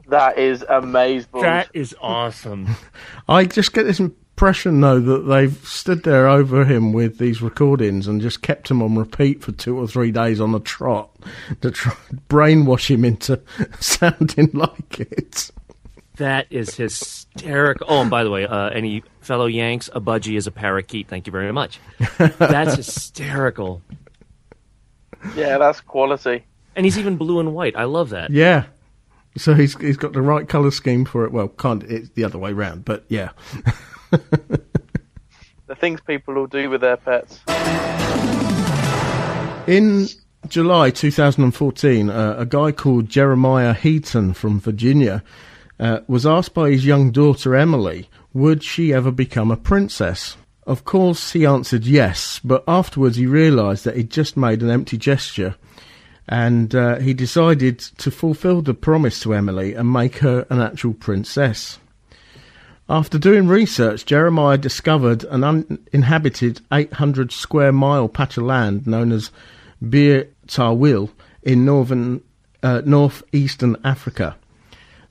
That is amazing. That is awesome. I just get this impression, though, that they've stood there over him with these recordings and just kept him on repeat for 2 or 3 days on a trot to try and brainwash him into sounding like it. That is hysterical. Oh, and by the way, any fellow Yanks, a budgie is a parakeet. Thank you very much. That's hysterical. Yeah, that's quality. And he's even blue and white. I love that. Yeah. So he's got the right colour scheme for it. Well, it's the other way round, but yeah. The things people will do with their pets. In July 2014, a guy called Jeremiah Heaton from Virginia was asked by his young daughter Emily, would she ever become a princess? Of course, he answered yes, but afterwards he realised that he'd just made an empty gesture. And he decided to fulfil the promise to Emily and make her an actual princess. After doing research, Jeremiah discovered an uninhabited 800-square-mile patch of land known as Bir Tawil in northeastern Africa.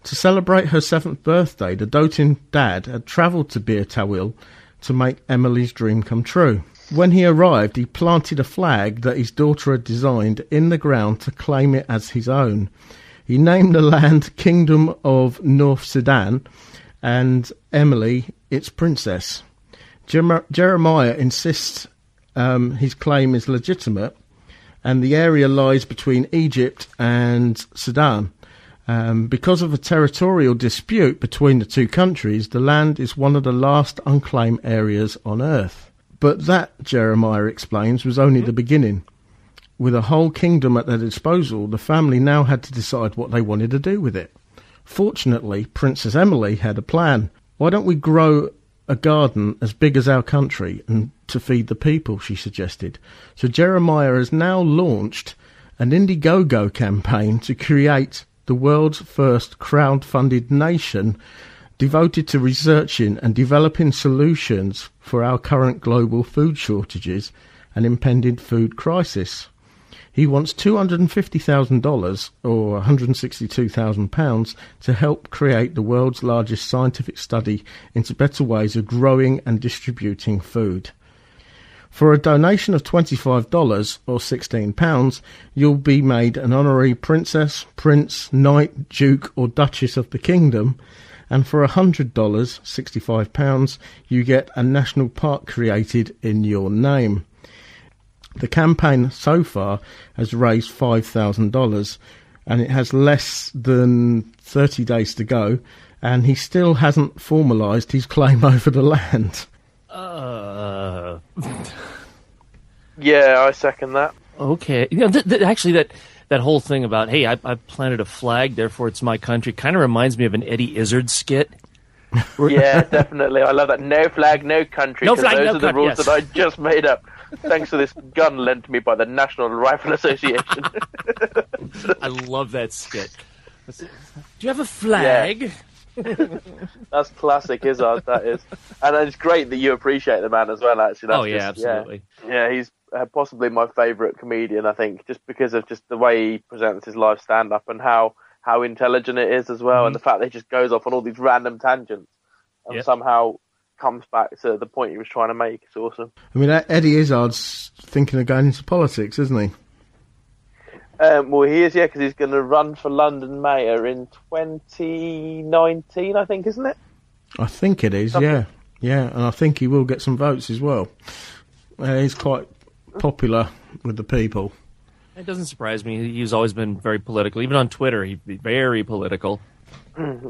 To celebrate her 7th birthday, the doting dad had travelled to Bir Tawil to make Emily's dream come true. When he arrived, he planted a flag that his daughter had designed in the ground to claim it as his own. He named the land Kingdom of North Sudan and Emily its princess. Jeremiah insists his claim is legitimate, and the area lies between Egypt and Sudan. Because of a territorial dispute between the two countries, the land is one of the last unclaimed areas on Earth. But that, Jeremiah explains, was only the beginning. With a whole kingdom at their disposal, the family now had to decide what they wanted to do with it. Fortunately, Princess Emily had a plan. Why don't we grow a garden as big as our country and to feed the people, she suggested. So Jeremiah has now launched an Indiegogo campaign to create the world's first crowd-funded nation devoted to researching and developing solutions for our current global food shortages and impending food crisis. He wants $250,000 or £162,000 to help create the world's largest scientific study into better ways of growing and distributing food. For a donation of $25 or £16, you'll be made an honorary princess, prince, knight, duke or duchess of the kingdom. And for $100, £65, you get a national park created in your name. The campaign so far has raised $5,000 and it has less than 30 days to go, and he still hasn't formalised his claim over the land. Yeah, I second that. Okay. You know, actually, that whole thing about, hey, I planted a flag, therefore it's my country, kind of reminds me of an Eddie Izzard skit. Yeah, definitely. I love that. No flag, no country. No flag, those are the rules that I just made up. Thanks to this gun lent to me by the National Rifle Association. I love that skit. Do you have a flag? Yeah. That's classic, Izzard, that is. And it's great that you appreciate the man as well, actually. That's absolutely. Yeah, he's possibly my favourite comedian, I think, just because of just the way he presents his live stand-up and how intelligent it is as well, and the fact that he just goes off on all these random tangents and somehow comes back to the point he was trying to make. It's awesome. I mean, Eddie Izzard's thinking of going into politics, isn't he? Well, he is, yeah, because he's going to run for London Mayor in 2019, I think, isn't it? I think it is, yeah, and I think he will get some votes as well. He's quite popular with the people. It doesn't surprise me. He's always been very political. Even on Twitter, he'd be very political.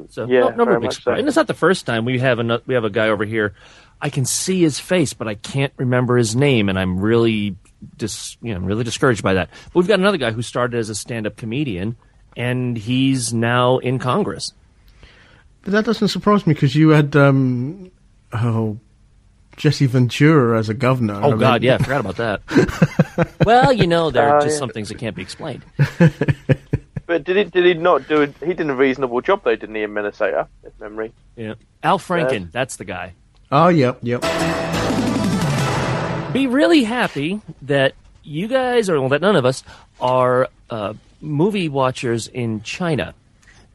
So yeah, no big surprise. So. And it's not the first time we have a guy over here. I can see his face, but I can't remember his name, and I'm really really discouraged by that. But we've got another guy who started as a stand-up comedian, and he's now in Congress. But that doesn't surprise me, because you had Jesse Ventura as a governor. Oh, God, yeah, I forgot about that. Well, there are just some things that can't be explained. But did he not do it? He did a reasonable job, though, didn't he, in Minnesota, if memory? Yeah. Al Franken, that's the guy. Oh, yep. Be really happy that you guys, or that none of us, are movie watchers in China,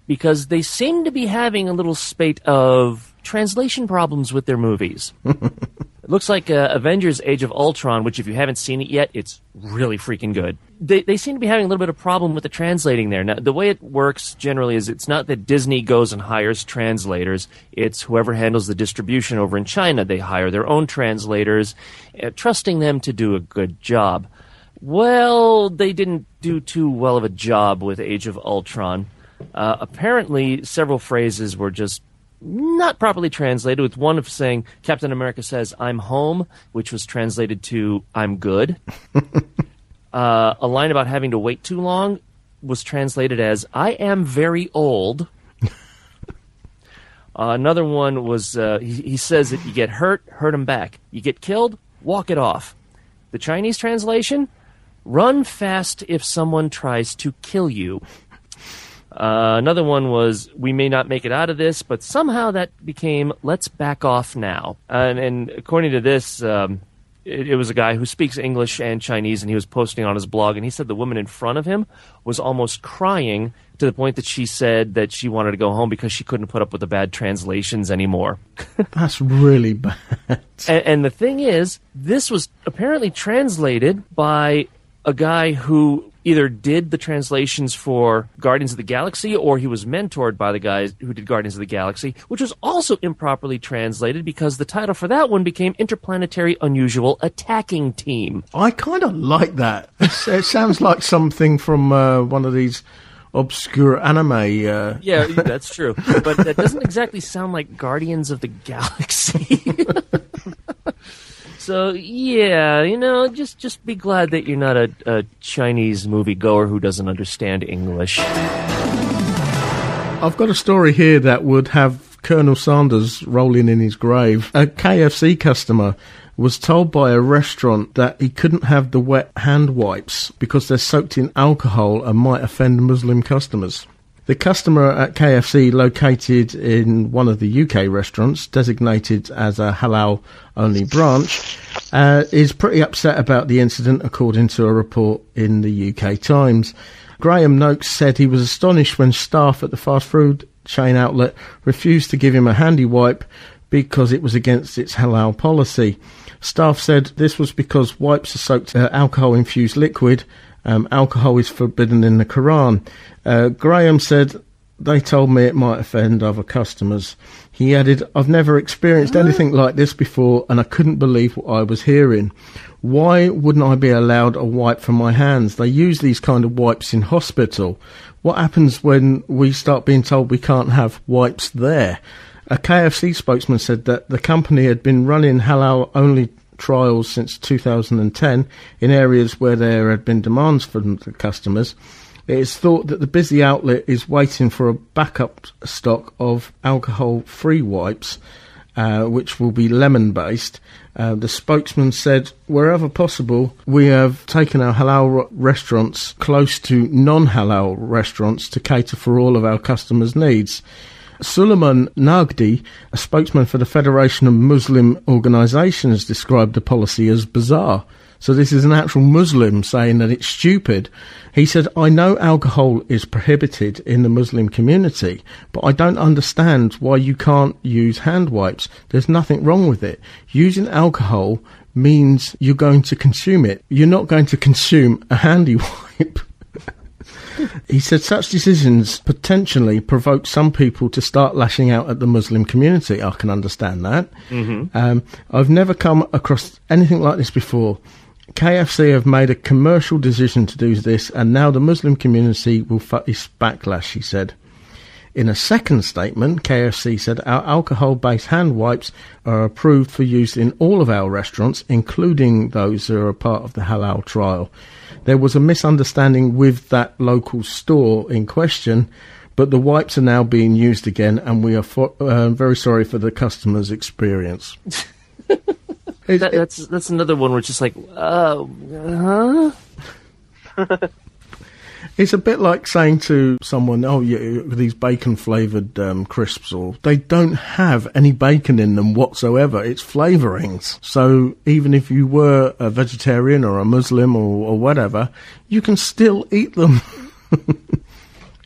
because they seem to be having a little spate of translation problems with their movies. It looks like Avengers Age of Ultron, which if you haven't seen it yet, it's really freaking good. They seem to be having a little bit of problem with the translating there. Now, the way it works generally is it's not that Disney goes and hires translators. It's whoever handles the distribution over in China. They hire their own translators, trusting them to do a good job. Well, they didn't do too well of a job with Age of Ultron. Apparently, several phrases were just not properly translated, with one of saying Captain America says I'm home, which was translated to I'm good. A line about having to wait too long was translated as I am very old. Another one was he says that you get hurt him back, you get killed, walk it off. The Chinese translation, run fast if someone tries to kill you. Another one was, we may not make it out of this, but somehow that became, let's back off now. And according to this, it was a guy who speaks English and Chinese, and he was posting on his blog, and he said the woman in front of him was almost crying to the point that she said that she wanted to go home because she couldn't put up with the bad translations anymore. That's really bad. And the thing is, this was apparently translated by a guy who either did the translations for Guardians of the Galaxy, or he was mentored by the guys who did Guardians of the Galaxy, which was also improperly translated because the title for that one became Interplanetary Unusual Attacking Team. I kind of like that. It sounds like something from one of these obscure anime. Yeah, that's true. But that doesn't exactly sound like Guardians of the Galaxy. So, yeah, just be glad that you're not a Chinese moviegoer who doesn't understand English. I've got a story here that would have Colonel Sanders rolling in his grave. A KFC customer was told by a restaurant that he couldn't have the wet hand wipes because they're soaked in alcohol and might offend Muslim customers. The customer at KFC, located in one of the UK restaurants, designated as a halal-only branch, is pretty upset about the incident, according to a report in the UK Times. Graham Noakes said he was astonished when staff at the fast food chain outlet refused to give him a handy wipe because it was against its halal policy. Staff said this was because wipes are soaked in alcohol-infused liquid. Alcohol is forbidden in the Quran. Graham said, they told me it might offend other customers. He added, I've never experienced anything like this before, and I couldn't believe what I was hearing. Why wouldn't I be allowed a wipe from my hands? They use these kind of wipes in hospital. What happens when we start being told we can't have wipes there? A KFC spokesman said that the company had been running halal-only trials since 2010 in areas where there had been demands from the customers. It is thought that the busy outlet is waiting for a backup stock of alcohol-free wipes, which will be lemon-based. The spokesman said, wherever possible, we have taken our halal restaurants close to non-halal restaurants to cater for all of our customers' needs. Suleiman Nagdi, a spokesman for the Federation of Muslim Organisations, described the policy as bizarre. So this is an actual Muslim saying that it's stupid. He said, I know alcohol is prohibited in the Muslim community, but I don't understand why you can't use hand wipes. There's nothing wrong with it. Using alcohol means you're going to consume it. You're not going to consume a handy wipe. He said such decisions potentially provoke some people to start lashing out at the Muslim community. I can understand that. Mm-hmm. I've never come across anything like this before. KFC have made a commercial decision to do this, and now the Muslim community will face backlash, he said. In a second statement, KFC said our alcohol-based hand wipes are approved for use in all of our restaurants, including those that are a part of the halal trial. There was a misunderstanding with that local store in question, but the wipes are now being used again, and we are very sorry for the customer's experience. That's another one where it's just like, huh? It's a bit like saying to someone, oh, yeah, these bacon-flavoured crisps, or they don't have any bacon in them whatsoever. It's flavourings. So even if you were a vegetarian or a Muslim or whatever, you can still eat them.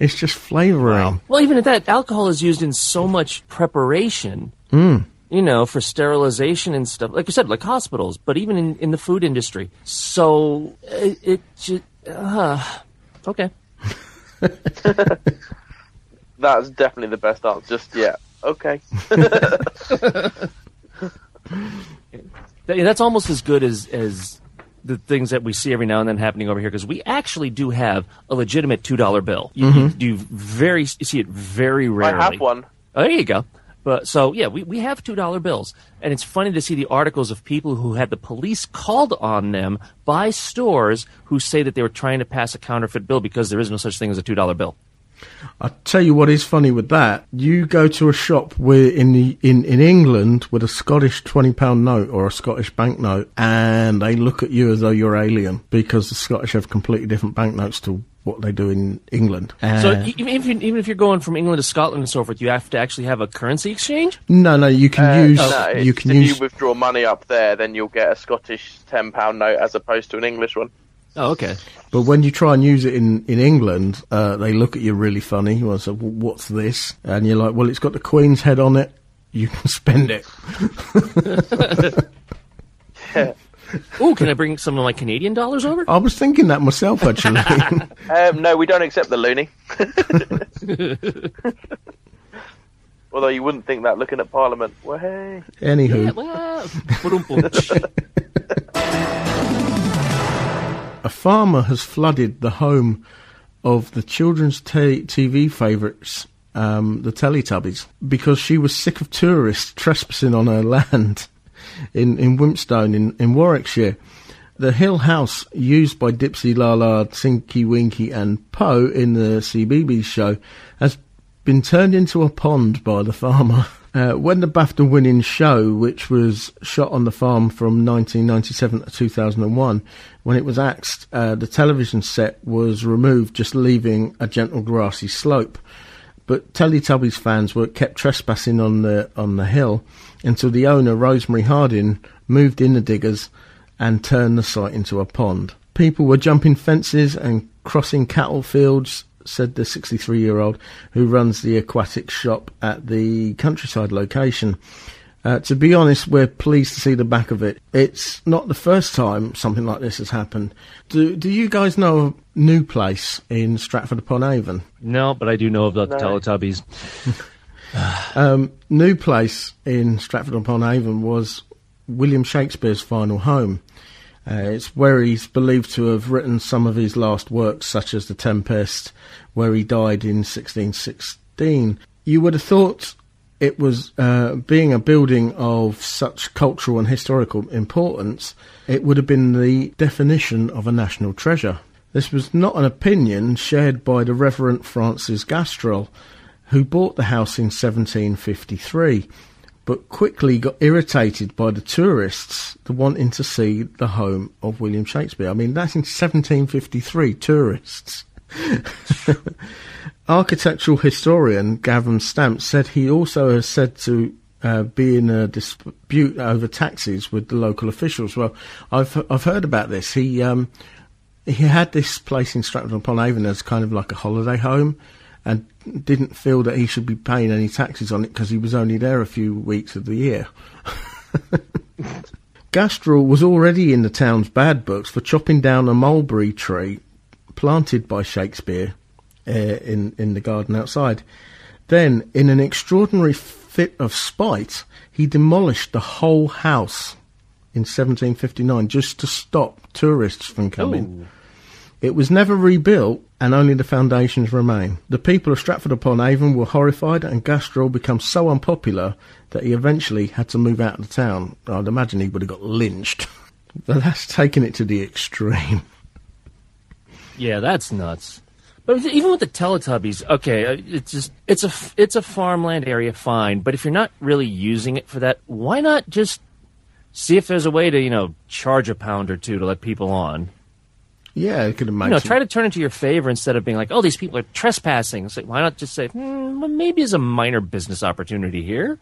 It's just flavouring. Well, even at that, alcohol is used in so much preparation, you know, for sterilization and stuff. Like you said, like hospitals, but even in the food industry. So it just... Okay. That's definitely the best answer. Just, yeah, okay. That's almost as good as the things that we see every now and then happening over here, because we actually do have a legitimate $2 bill. You see it very rarely. I have one. Oh, there you go. But so, yeah, we have $2 bills. And it's funny to see the articles of people who had the police called on them by stores who say that they were trying to pass a counterfeit bill because there is no such thing as a $2 bill. I'll tell you what is funny with that. You go to a shop in England with a Scottish £20 note or a Scottish banknote, and they look at you as though you're alien because the Scottish have completely different banknotes to what they do in England. So even if you're going from England to Scotland and so forth, you have to actually have a currency exchange? No, you can use... No, you can if you withdraw money up there, then you'll get a Scottish £10 note as opposed to an English one. Oh, okay. But when you try and use it in England, they look at you really funny. You say, well, what's this? And you're like, well, it's got the Queen's head on it. You can spend it. Yeah. Oh, can I bring some of my Canadian dollars over? I was thinking that myself, actually. No, we don't accept the loonie. Although you wouldn't think that looking at Parliament. Well, hey. Anywho. Yeah, well. A farmer has flooded the home of the children's TV favourites, the Teletubbies, because she was sick of tourists trespassing on her land. In Wimpstone, in Warwickshire. The hill house used by Dipsy, Lala, Tinky Winky and Poe in the CBeebies show has been turned into a pond by the farmer. When the BAFTA-winning show, which was shot on the farm from 1997 to 2001, when it was axed, the television set was removed, just leaving a gentle grassy slope. But Teletubbies fans were kept trespassing on the hill until the owner, Rosemary Harding, moved in the diggers and turned the site into a pond. People were jumping fences and crossing cattle fields, said the 63-year-old who runs the aquatic shop at the countryside location. To be honest, we're pleased to see the back of it. It's not the first time something like this has happened. Do you guys know of a new place in Stratford-upon-Avon? No, but I do know about the Teletubbies. New place in Stratford-upon-Avon was William Shakespeare's final home. It's where he's believed to have written some of his last works, such as The Tempest, where he died in 1616. You would have thought it was, being a building of such cultural and historical importance, it would have been the definition of a national treasure. This was not an opinion shared by the Reverend Francis Gastrell, who bought the house in 1753, but quickly got irritated by the tourists wanting to see the home of William Shakespeare. I mean, that's in 1753, tourists. Architectural historian Gavin Stamp said he also has said to be in a dispute over taxes with the local officials. Well, I've heard about this. He had this place in Stratford-upon-Avon as kind of like a holiday home, and didn't feel that he should be paying any taxes on it because he was only there a few weeks of the year. Gastrell was already in the town's bad books for chopping down a mulberry tree planted by Shakespeare in the garden outside. Then, in an extraordinary fit of spite, he demolished the whole house in 1759 just to stop tourists from coming. Ooh. It was never rebuilt, and only the foundations remain. The people of Stratford-upon-Avon were horrified, and Gastrell became so unpopular that he eventually had to move out of the town. I'd imagine he would have got lynched. But that's taking it to the extreme. Yeah, that's nuts. But even with the Teletubbies, okay, it's a farmland area, fine. But if you're not really using it for that, why not just see if there's a way to, charge a pound or two to let people on? Yeah, I could imagine. Try to turn it to your favor instead of being like, oh, these people are trespassing. So why not just say, maybe there's a minor business opportunity here?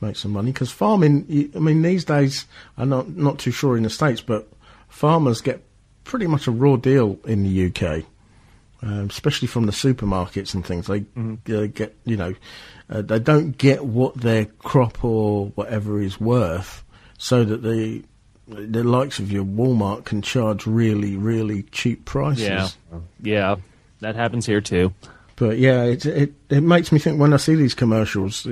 Make some money, because farming, I mean, these days, I'm not too sure in the States, but farmers get pretty much a raw deal in the UK, especially from the supermarkets and things. They get, they don't get what their crop or whatever is worth, so that the likes of your Walmart can charge really, really cheap prices. Yeah, that happens here too. But yeah, it makes me think when I see these commercials,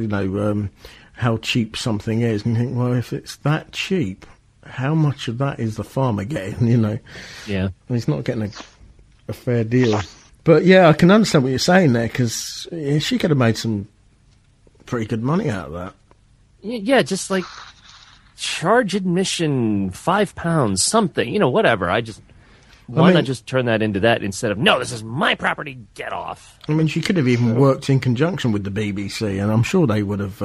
how cheap something is, and you think, well, if it's that cheap, how much of that is the farmer getting? Yeah, he's not getting a fair deal. But yeah, I can understand what you're saying there, because she could have made some pretty good money out of that. Yeah, just like, charge admission £5, something, whatever. Why not just turn that into that instead of, no, this is my property, get off. I mean, she could have even worked in conjunction with the BBC, and I'm sure they would have.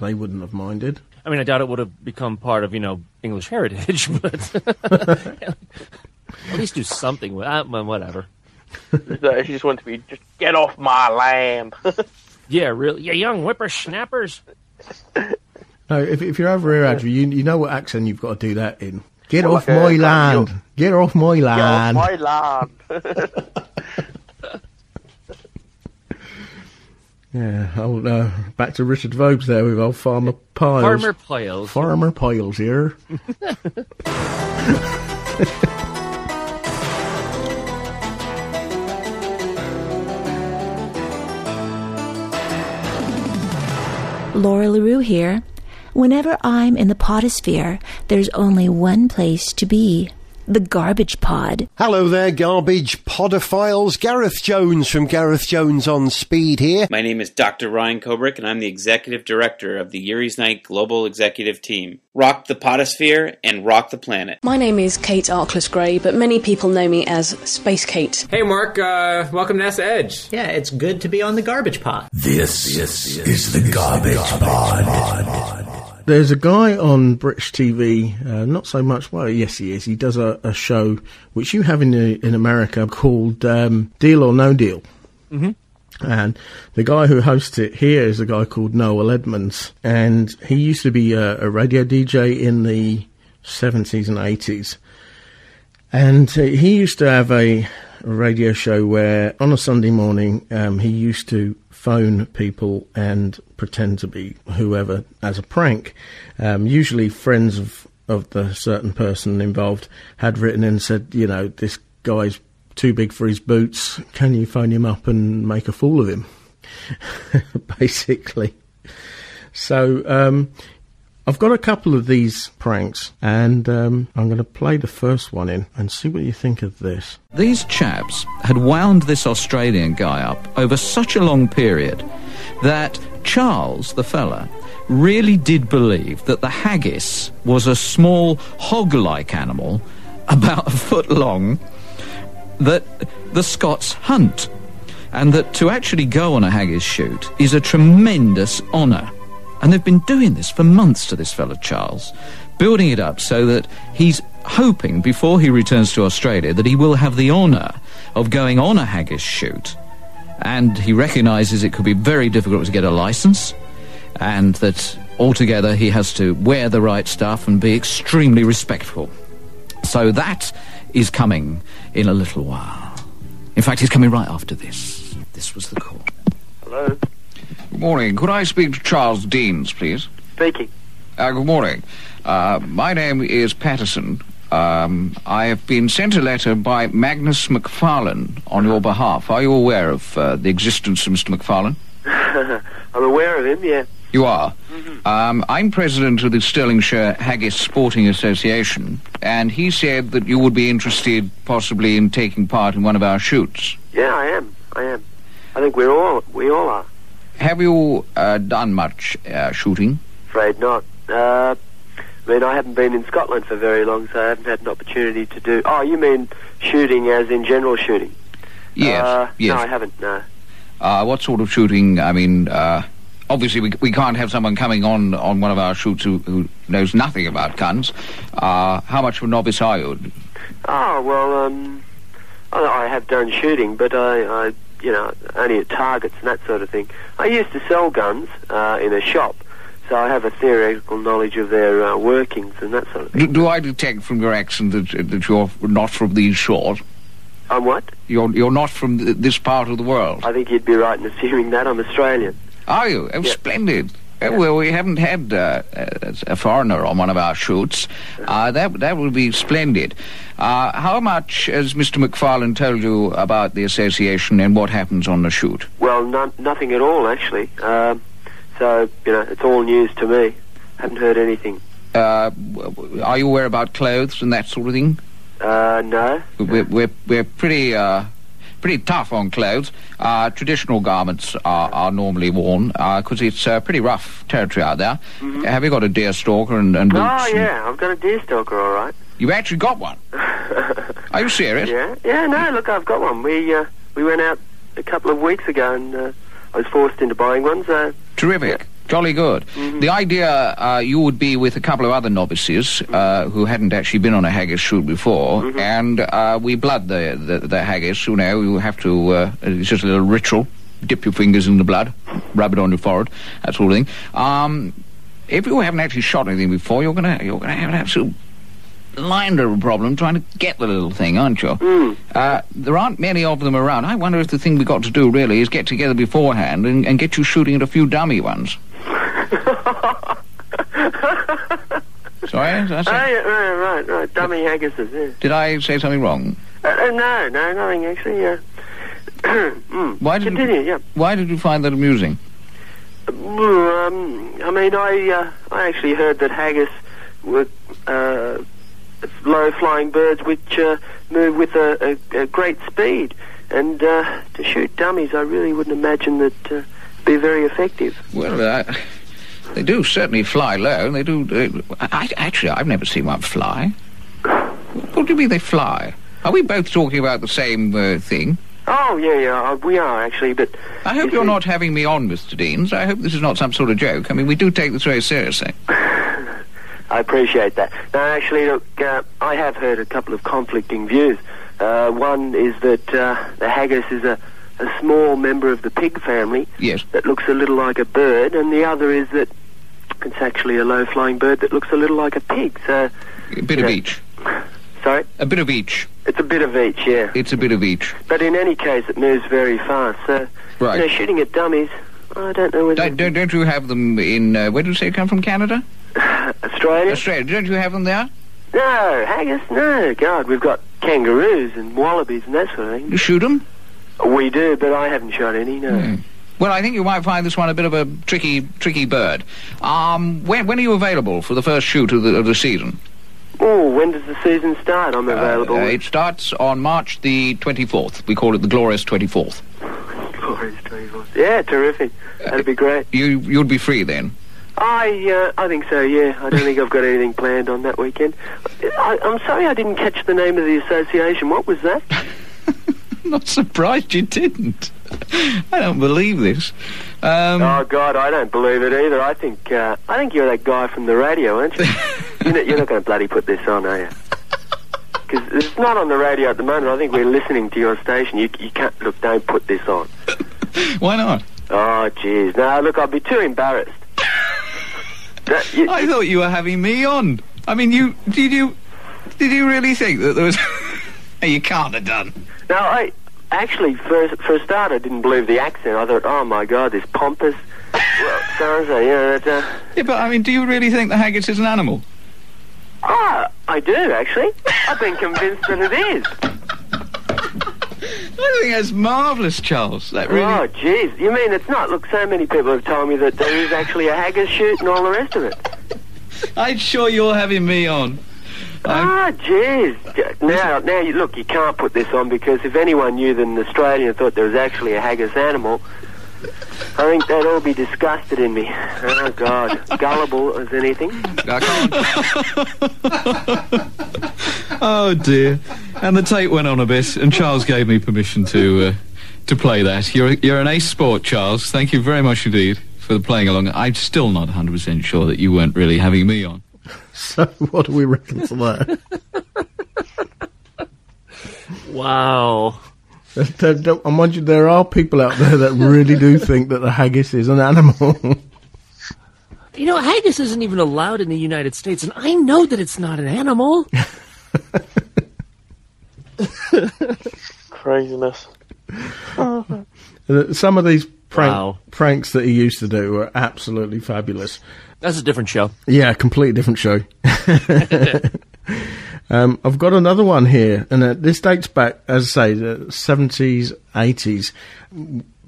They wouldn't have minded. I mean, I doubt it would have become part of English heritage, but at least do something with whatever. She just wanted to be just get off my land. Yeah, really, you young whippersnappers. No, if you're over here, Andrew, you know what accent you've got to do that in. Get off my land. Get off my land. Get off my land. Yeah, back to Richard Vobes there with old Farmer Piles. Farmer Piles. Farmer Piles here. Laura LaRue here. Whenever I'm in the potosphere, there's only one place to be, the garbage pod. Hello there, garbage podophiles. Gareth Jones from Gareth Jones on Speed here. My name is Dr. Ryan Kobrick, and I'm the Executive Director of the Yuri's Night Global Executive Team. Rock the potosphere and rock the planet. My name is Kate Arkless-Gray, but many people know me as Space Kate. Hey, Mark. Welcome to NASA Edge. Yeah, it's good to be on the garbage pod. This is the garbage pod. There's a guy on British TV, not so much. Well, yes, he is. He does a show which you have in America called Deal or No Deal. Mm-hmm. And the guy who hosts it here is a guy called Noel Edmonds. And he used to be a radio DJ in the 70s and 80s. And he used to have a radio show where on a Sunday morning he used to phone people and pretend to be whoever as a prank. Usually friends of the certain person involved had written in and said, you know, this guy's too big for his boots. Can you phone him up and make a fool of him? Basically. So I've got a couple of these pranks, and I'm going to play the first one in and see what you think of this. These chaps had wound this Australian guy up over such a long period that Charles, the fella, really did believe that the haggis was a small hog-like animal about a foot long that the Scots hunt, and that to actually go on a haggis shoot is a tremendous honour. And they've been doing this for months to this fella Charles, building it up so that he's hoping before he returns to Australia that he will have the honour of going on a haggis shoot. And he recognises it could be very difficult to get a licence, and that altogether he has to wear the right stuff and be extremely respectful. So that is coming in a little while. In fact, he's coming right after this. This was the call. Hello? Good morning. Could I speak to Charles Deans, please? Speaking. Good morning. My name is Patterson. I have been sent a letter by Magnus McFarlane on your behalf. Are you aware of the existence of Mr. McFarlane? I'm aware of him, yeah. You are? Mm-hmm. I'm president of the Stirlingshire Haggis Sporting Association, and he said that you would be interested possibly in taking part in one of our shoots. Yeah, I am. I think we all are. Have you done much shooting? Afraid not. I mean, I haven't been in Scotland for very long, so I haven't had an opportunity to do... Oh, you mean shooting as in general shooting? Yes, yes. No, I haven't, no. What sort of shooting? I mean, obviously we can't have someone coming on one of our shoots who knows nothing about guns. How much of a novice are you? Oh, well, I have done shooting, but I you know, only at targets and that sort of thing. I used to sell guns in a shop, so I have a theoretical knowledge of their workings and that sort of thing. Do I detect from your accent that you're not from these shores? I'm what? You're not from this part of the world. I think you'd be right in assuming that. I'm Australian. Are you? Oh, yeah. Splendid. Yeah. Well, we haven't had a foreigner on one of our shoots. That would be splendid. How much has Mr. McFarlane told you about the association and what happens on the shoot? Well, nothing at all, actually. So, you know, it's all news to me. I haven't heard anything. Are you aware about clothes and that sort of thing? No. We're pretty... pretty tough on clothes. Traditional garments are normally worn because it's pretty rough territory out there. Mm-hmm. Have you got a deer stalker and boots? Oh, yeah, I've got a deer stalker, all right. You've actually got one? Are you serious? Yeah, no, look, I've got one. We went out a couple of weeks ago and I was forced into buying one, so... Terrific. Yeah. Jolly good. Mm-hmm. The idea you would be with a couple of other novices who hadn't actually been on a haggis shoot before, mm-hmm. and we blood the haggis, you know, you have to, it's just a little ritual, dip your fingers in the blood, rub it on your forehead, that sort of thing. If you haven't actually shot anything before, you're gonna have an absolute blinder problem trying to get the little thing, aren't you? Mm. There aren't many of them around. I wonder if the thing we got to do really is get together beforehand and get you shooting at a few dummy ones. Sorry? That's right. Dummy haggises, yeah. Did I say something wrong? No, nothing actually, yeah. Why did you find that amusing? I mean, I actually heard that haggis were low-flying birds which move with a great speed. And to shoot dummies, I really wouldn't imagine that be very effective. Well, they do certainly fly low. And they do. I've never seen one fly. What do you mean they fly? Are we both talking about the same thing? Oh, yeah, we are, actually, but... I hope you're not having me on, Mr. Deans. I hope this is not some sort of joke. I mean, we do take this very seriously. I appreciate that. No, actually, look, I have heard a couple of conflicting views. One is that the haggis is a small member of the pig family. Yes. That looks a little like a bird, and the other is that it's actually a low-flying bird that looks a little like a pig, so... A bit of each. Sorry? A bit of each. It's a bit of each, yeah. It's a bit of each. But in any case, it moves very fast. So, right. You know, shooting at dummies, I don't know whether... Don't you have them in... where did you say you come from, Canada? Australia. Australia. Don't you have them there? No, haggis, no. God, we've got kangaroos and wallabies and that sort of thing. You shoot them? We do, but I haven't shot any, no. Mm. Well, I think you might find this one a bit of a tricky bird. When are you available for the first shoot of the season? Oh, when does the season start? I'm available. It starts on March the 24th. We call it the Glorious 24th. Glorious 24th. Yeah, terrific. That'd be great. You'd be free then? I think so, yeah. I don't think I've got anything planned on that weekend. I'm sorry I didn't catch the name of the association. What was that? I'm not surprised you didn't. I don't believe this. Oh, God, I don't believe it either. I think you're that guy from the radio, aren't you? You're not going to bloody put this on, are you? Because it's not on the radio at the moment. I think we're listening to your station. You can't... Look, don't put this on. Why not? Oh, jeez. No, look, I'd be too embarrassed. I thought you were having me on. I mean, did you really think that there was... You can't have done. No, I... Actually, for a start, I didn't believe the accent. I thought, oh, my God, this pompous... Well, so, you know, that's... Yeah, but, I mean, do you really think the haggis is an animal? Ah, I do, actually. I've been convinced that it is. I think that's marvellous, Charles. That really... Oh, jeez. You mean it's not? Look, so many people have told me that there is actually a haggis shoot and all the rest of it. I'm sure you're having me on. Ah, jeez. Now, look, you can't put this on, because if anyone knew that an Australian thought there was actually a haggis animal, I think they'd all be disgusted in me. Oh, God. Gullible as anything. I can't. Oh, dear. And the tape went on a bit, and Charles gave me permission to play that. You're an ace sport, Charles. Thank you very much indeed for playing along. I'm still not 100% sure that you weren't really having me on. So, what do we reckon to that? Wow. I mind you, there are people out there that really do think that the haggis is an animal. You know, haggis isn't even allowed in the United States, and I know that it's not an animal. Craziness. Oh. Some of these pranks that he used to do were absolutely fabulous. That's a different show. Yeah, completely different show. I've got another one here, and this dates back, as I say, the 70s, 80s.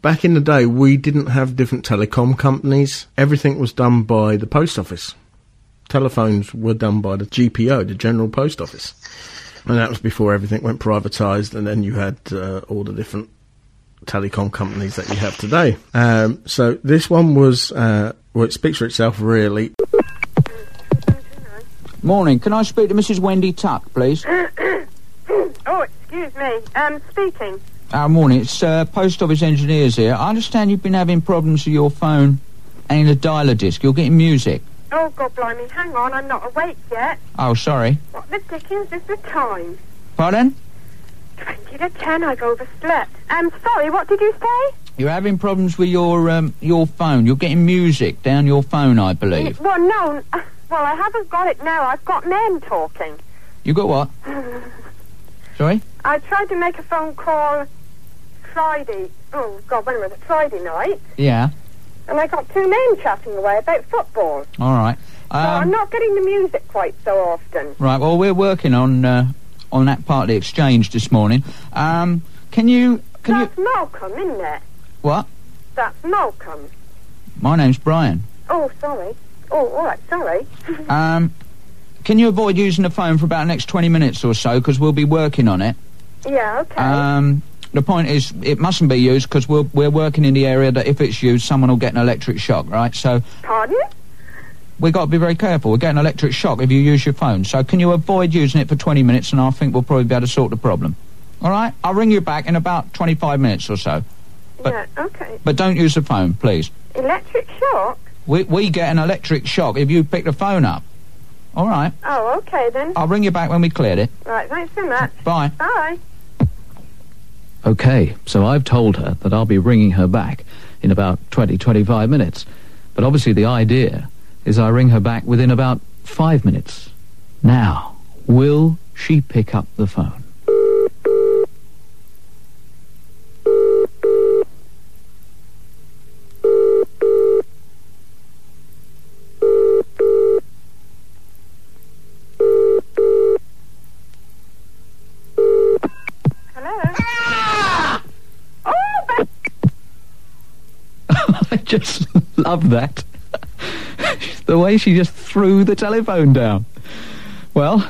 Back in the day, we didn't have different telecom companies. Everything was done by the post office. Telephones were done by the GPO, the General Post Office. And that was before everything went privatised, and then you had all the different telecom companies that you have today. So this one was... Well, it speaks for itself, really. Morning. Can I speak to Mrs. Wendy Tuck, please? Oh, excuse me. Speaking. Morning. It's Post Office Engineers here. I understand you've been having problems with your phone and the dialer disc. You're getting music. Oh, God blimey. Hang on. I'm not awake yet. Oh, sorry. What the dickens is the time? Pardon? 20 to 10. I've overslept. Sorry, what did you say? You're having problems with your phone. You're getting music down your phone, I believe. Well, no. Well, I haven't got it now. I've got men talking. You got what? Sorry? I tried to make a phone call Friday. Oh, God, when was it? Friday night. Yeah. And I got two men chatting away about football. All right. Well, I'm not getting the music quite so often. Right, well, we're working on that part of the exchange this morning. That's Malcolm, isn't it? What? That's Malcolm. My name's Brian. Oh, sorry. Oh, all right, sorry. Can you avoid using the phone for about the next 20 minutes or so, because we'll be working on it? Yeah, okay. The point is, it mustn't be used, because we're working in the area that if it's used, someone will get an electric shock, right? So... Pardon? We've got to be very careful. We'll get an electric shock if you use your phone. So can you avoid using it for 20 minutes, and I think we'll probably be able to sort the problem. All right? I'll ring you back in about 25 minutes or so. But, yeah, okay. But don't use the phone, please. Electric shock? We get an electric shock if you pick the phone up. All right. Oh, okay, then. I'll ring you back when we cleared it. Right, thanks so much. Bye. Bye. Okay, so I've told her that I'll be ringing her back in about 20, 25 minutes. But obviously the idea is I ring her back within about 5 minutes. Now, will she pick up the phone? just love that. The way she just threw the telephone down. Well,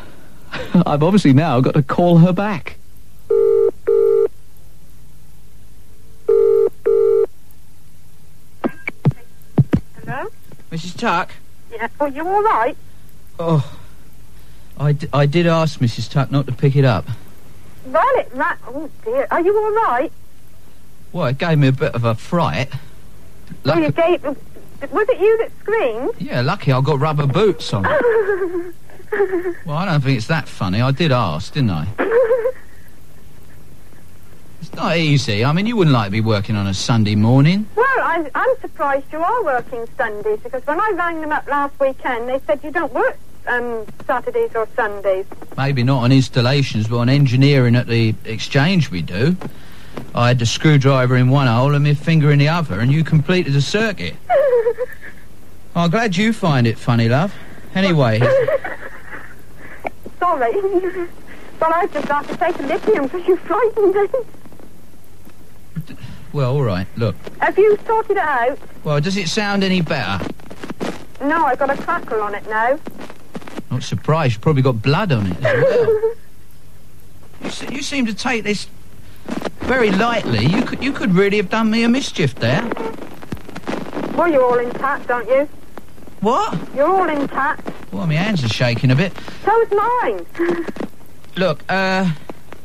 I've obviously now got to call her back. Hello? Mrs. Tuck? Yeah, are you all right? Oh, I did ask Mrs. Tuck not to pick it up. Well, it ran... Oh, dear. Are you all right? Well, it gave me a bit of a fright. Lucky... Oh, you gave... Was it you that screamed? Yeah, lucky I got rubber boots on. Well, I don't think it's that funny. I did ask, didn't I? It's not easy. I mean, you wouldn't like to be working on a Sunday morning. Well, I'm surprised you are working Sundays, because when I rang them up last weekend, they said you don't work Saturdays or Sundays. Maybe not on installations, but on engineering at the exchange we do. I had the screwdriver in one hole and my finger in the other, and you completed the circuit. I'm glad you find it funny, love. Anyway... Sorry. Well, I'd just like to take a lithium because you frightened me. Well, all right, look. Have you sorted it out? Well, does it sound any better? No, I've got a crackle on it now. Not surprised. You've probably got blood on it as well. You seem to take this very lightly. You could really have done me a mischief there. Well, you're all intact, aren't you? What? You're all intact. Well, my hands are shaking a bit. So is mine. Look, No,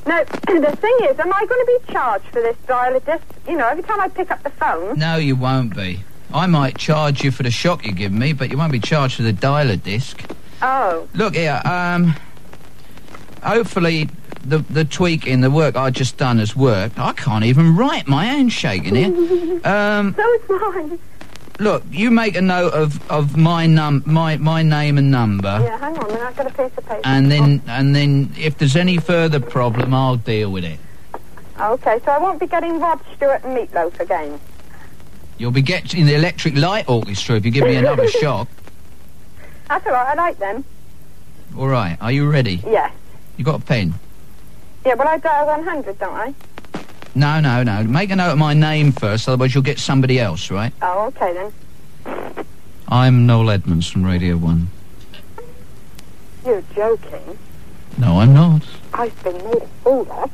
the thing is, am I going to be charged for this dial? Just, you know, every time I pick up the phone... No, you won't be. I might charge you for the shock you give me, but you won't be charged for the dialer disc. Oh. Look here, hopefully the tweak in the work I just done has worked. I can't even write, my hand's shaking here. So is mine. Look, you make a note of my name and number. Yeah, hang on, then I've got a piece of paper. And then if there's any further problem, I'll deal with it. Okay, so I won't be getting Rod Stewart and Meatloaf again. You'll be getting the Electric Light Orchestra if you give me another shock. That's all right, I like them. All right, are you ready? Yes. You got a pen? Yeah, well, I dial 100, don't I? No. Make a note of my name first, otherwise you'll get somebody else, right? Oh, okay then. I'm Noel Edmonds from Radio 1. You're joking. No, I'm not. I've been made a fool of.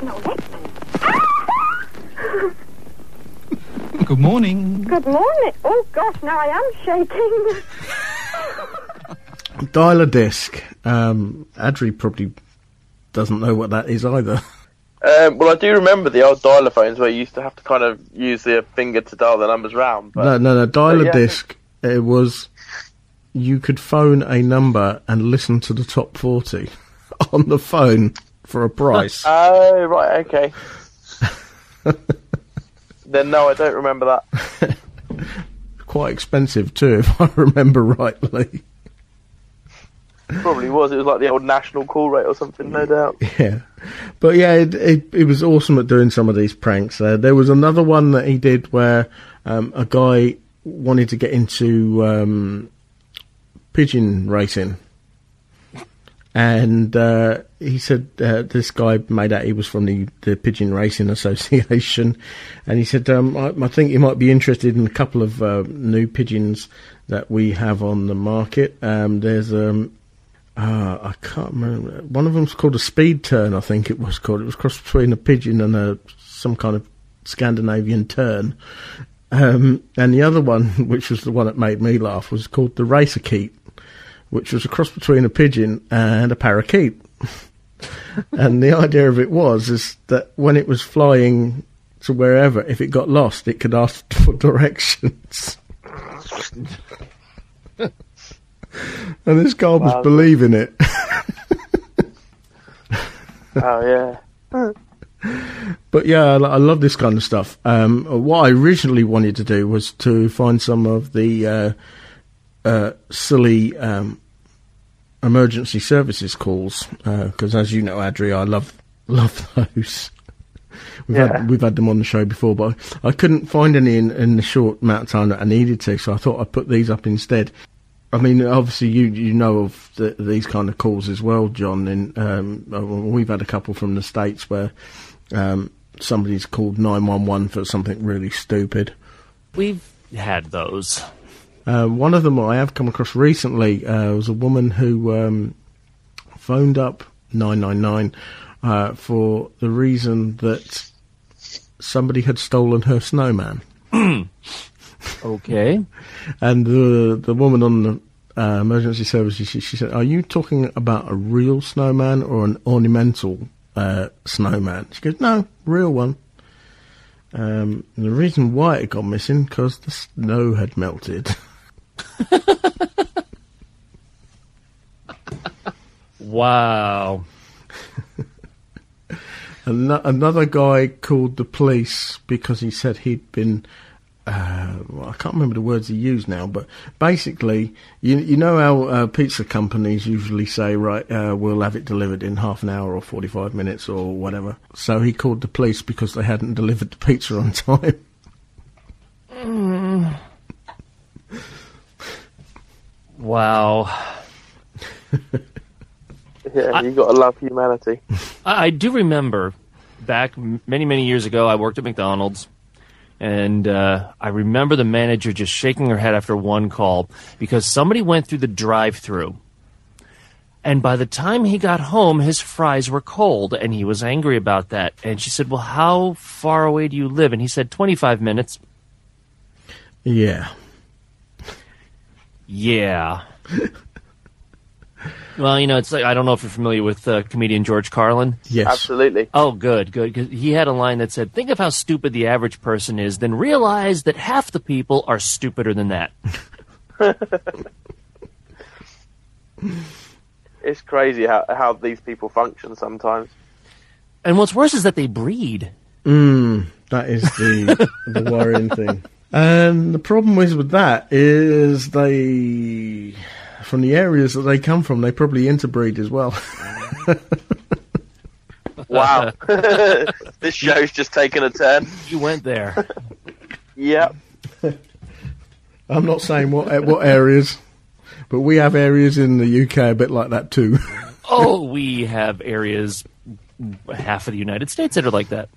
Noel Edmonds. Good morning. Good morning. Oh, gosh, now I am shaking. Dial-a-disc. Adri probably doesn't know what that is either. Well, I do remember the old dialer phones where you used to have to kind of use the finger to dial the numbers round. But... No, dial-a-disc, yeah. It was... You could phone a number and listen to the top 40 on the phone for a price. Oh, right, okay. Then, no, I don't remember that. Quite expensive, too, if I remember rightly. Probably was. It was like the old national call rate or something, no doubt. Yeah. But yeah, it was awesome at doing some of these pranks. There was another one that he did where a guy wanted to get into pigeon racing. And he said this guy made out he was from the Pigeon Racing Association. And he said, I think you might be interested in a couple of new pigeons that we have on the market. There's... I can't remember. One of them's called a speed tern, I think it was called. It was crossed between a pigeon and some kind of Scandinavian tern. And the other one, which was the one that made me laugh, was called the racerkeet, which was a cross between a pigeon and a parakeet. And the idea of it is that when it was flying to wherever, if it got lost, it could ask for directions. And this guy was believing it. Oh, yeah. But, yeah, I love this kind of stuff. What I originally wanted to do was to find some of the silly emergency services calls, because, as you know, Adri, I love those. We've had them on the show before, but I couldn't find any in the short amount of time that I needed to, so I thought I'd put these up instead. I mean, obviously, you know of these kind of calls as well, John. And we've had a couple from the States where somebody's called 911 for something really stupid. We've had those. One of them I have come across recently was a woman who phoned up 999 for the reason that somebody had stolen her snowman. Okay. And the woman on the emergency services, she said, "Are you talking about a real snowman or an ornamental snowman?" She goes, "No, real one." And the reason why it got missing, because the snow had melted. Wow. Another guy called the police because he said he'd been... well, I can't remember the words he used now, but basically, you know how pizza companies usually say, right, we'll have it delivered in half an hour or 45 minutes or whatever. So he called the police because they hadn't delivered the pizza on time. Mm. Wow. Yeah, you got to love humanity. I do remember back many, many years ago, I worked at McDonald's. And I remember the manager just shaking her head after one call because somebody went through the drive-thru. And by the time he got home, his fries were cold, and he was angry about that. And she said, "Well, how far away do you live?" And he said, 25 minutes. Yeah. Yeah. Well, you know, it's like, I don't know if you're familiar with comedian George Carlin. Yes. Absolutely. Oh, good, good. 'Cause he had a line that said, "Think of how stupid the average person is, then realize that half the people are stupider than that." It's crazy how these people function sometimes. And what's worse is that they breed. That is the worrying thing. And the problem is with that is they... from the areas that they come from, they probably interbreed as well. Wow. This show's just taken a turn. You went there. Yep. I'm not saying what areas, but we have areas in the UK a bit like that too. Oh, we have areas half of the United States that are like that.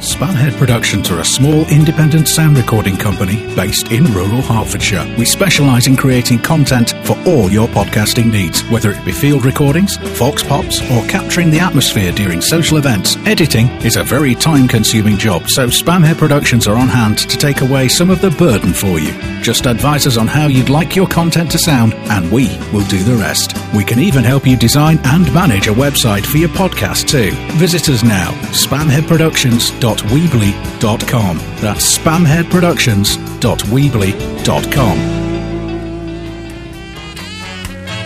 Spunhead Productions are a small independent sound recording company based in rural Hertfordshire. We specialise in creating content for all your podcasting needs, whether it be field recordings, vox pops, or capturing the atmosphere during social events. Editing is a very time-consuming job, so Spunhead Productions are on hand to take away some of the burden for you. Just advise us on how you'd like your content to sound, and we will do the rest. We can even help you design and manage a website for your podcast too. Visit us now, spamheadproductions.weebly.com. That's spamheadproductions.weebly.com.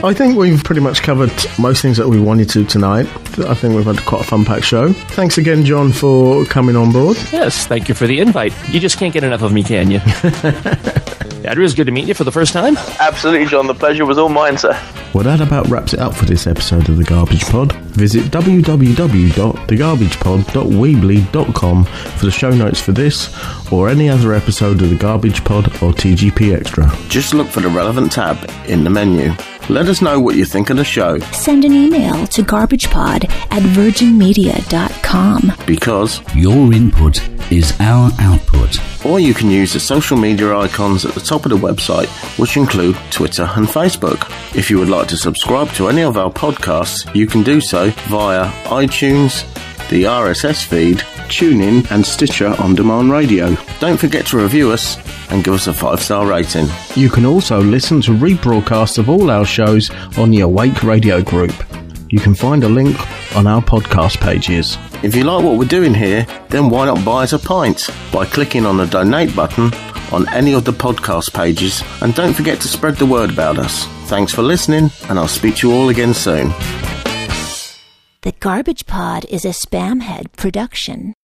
I think we've pretty much covered most things that we wanted to tonight. I think we've had quite a fun-packed show. Thanks again, John, for coming on board. Yes, thank you for the invite. You just can't get enough of me, can you? Andrew, it was good to meet you for the first time. Absolutely, John. The pleasure was all mine, sir. Well, that about wraps it up for this episode of The Garbage Pod. Visit www.thegarbagepod.weebly.com for the show notes for this or any other episode of The Garbage Pod or TGP Extra. Just look for the relevant tab in the menu. Let us know what you think of the show. Send an email to garbagepod@virginmedia.com. Because your input is our output. Or you can use the social media icons at the top of the website, which include Twitter and Facebook. If you would like to subscribe to any of our podcasts, you can do so via iTunes, the RSS feed, TuneIn and Stitcher On Demand Radio. Don't forget to review us and give us a 5-star rating. You can also listen to rebroadcasts of all our shows on the Awake Radio group. You can find a link on our podcast pages. If you like what we're doing here, then why not buy us a pint by clicking on the donate button on any of the podcast pages, and don't forget to spread the word about us. Thanks for listening, and I'll speak to you all again soon. The Garbage Pod is a Spamhead production.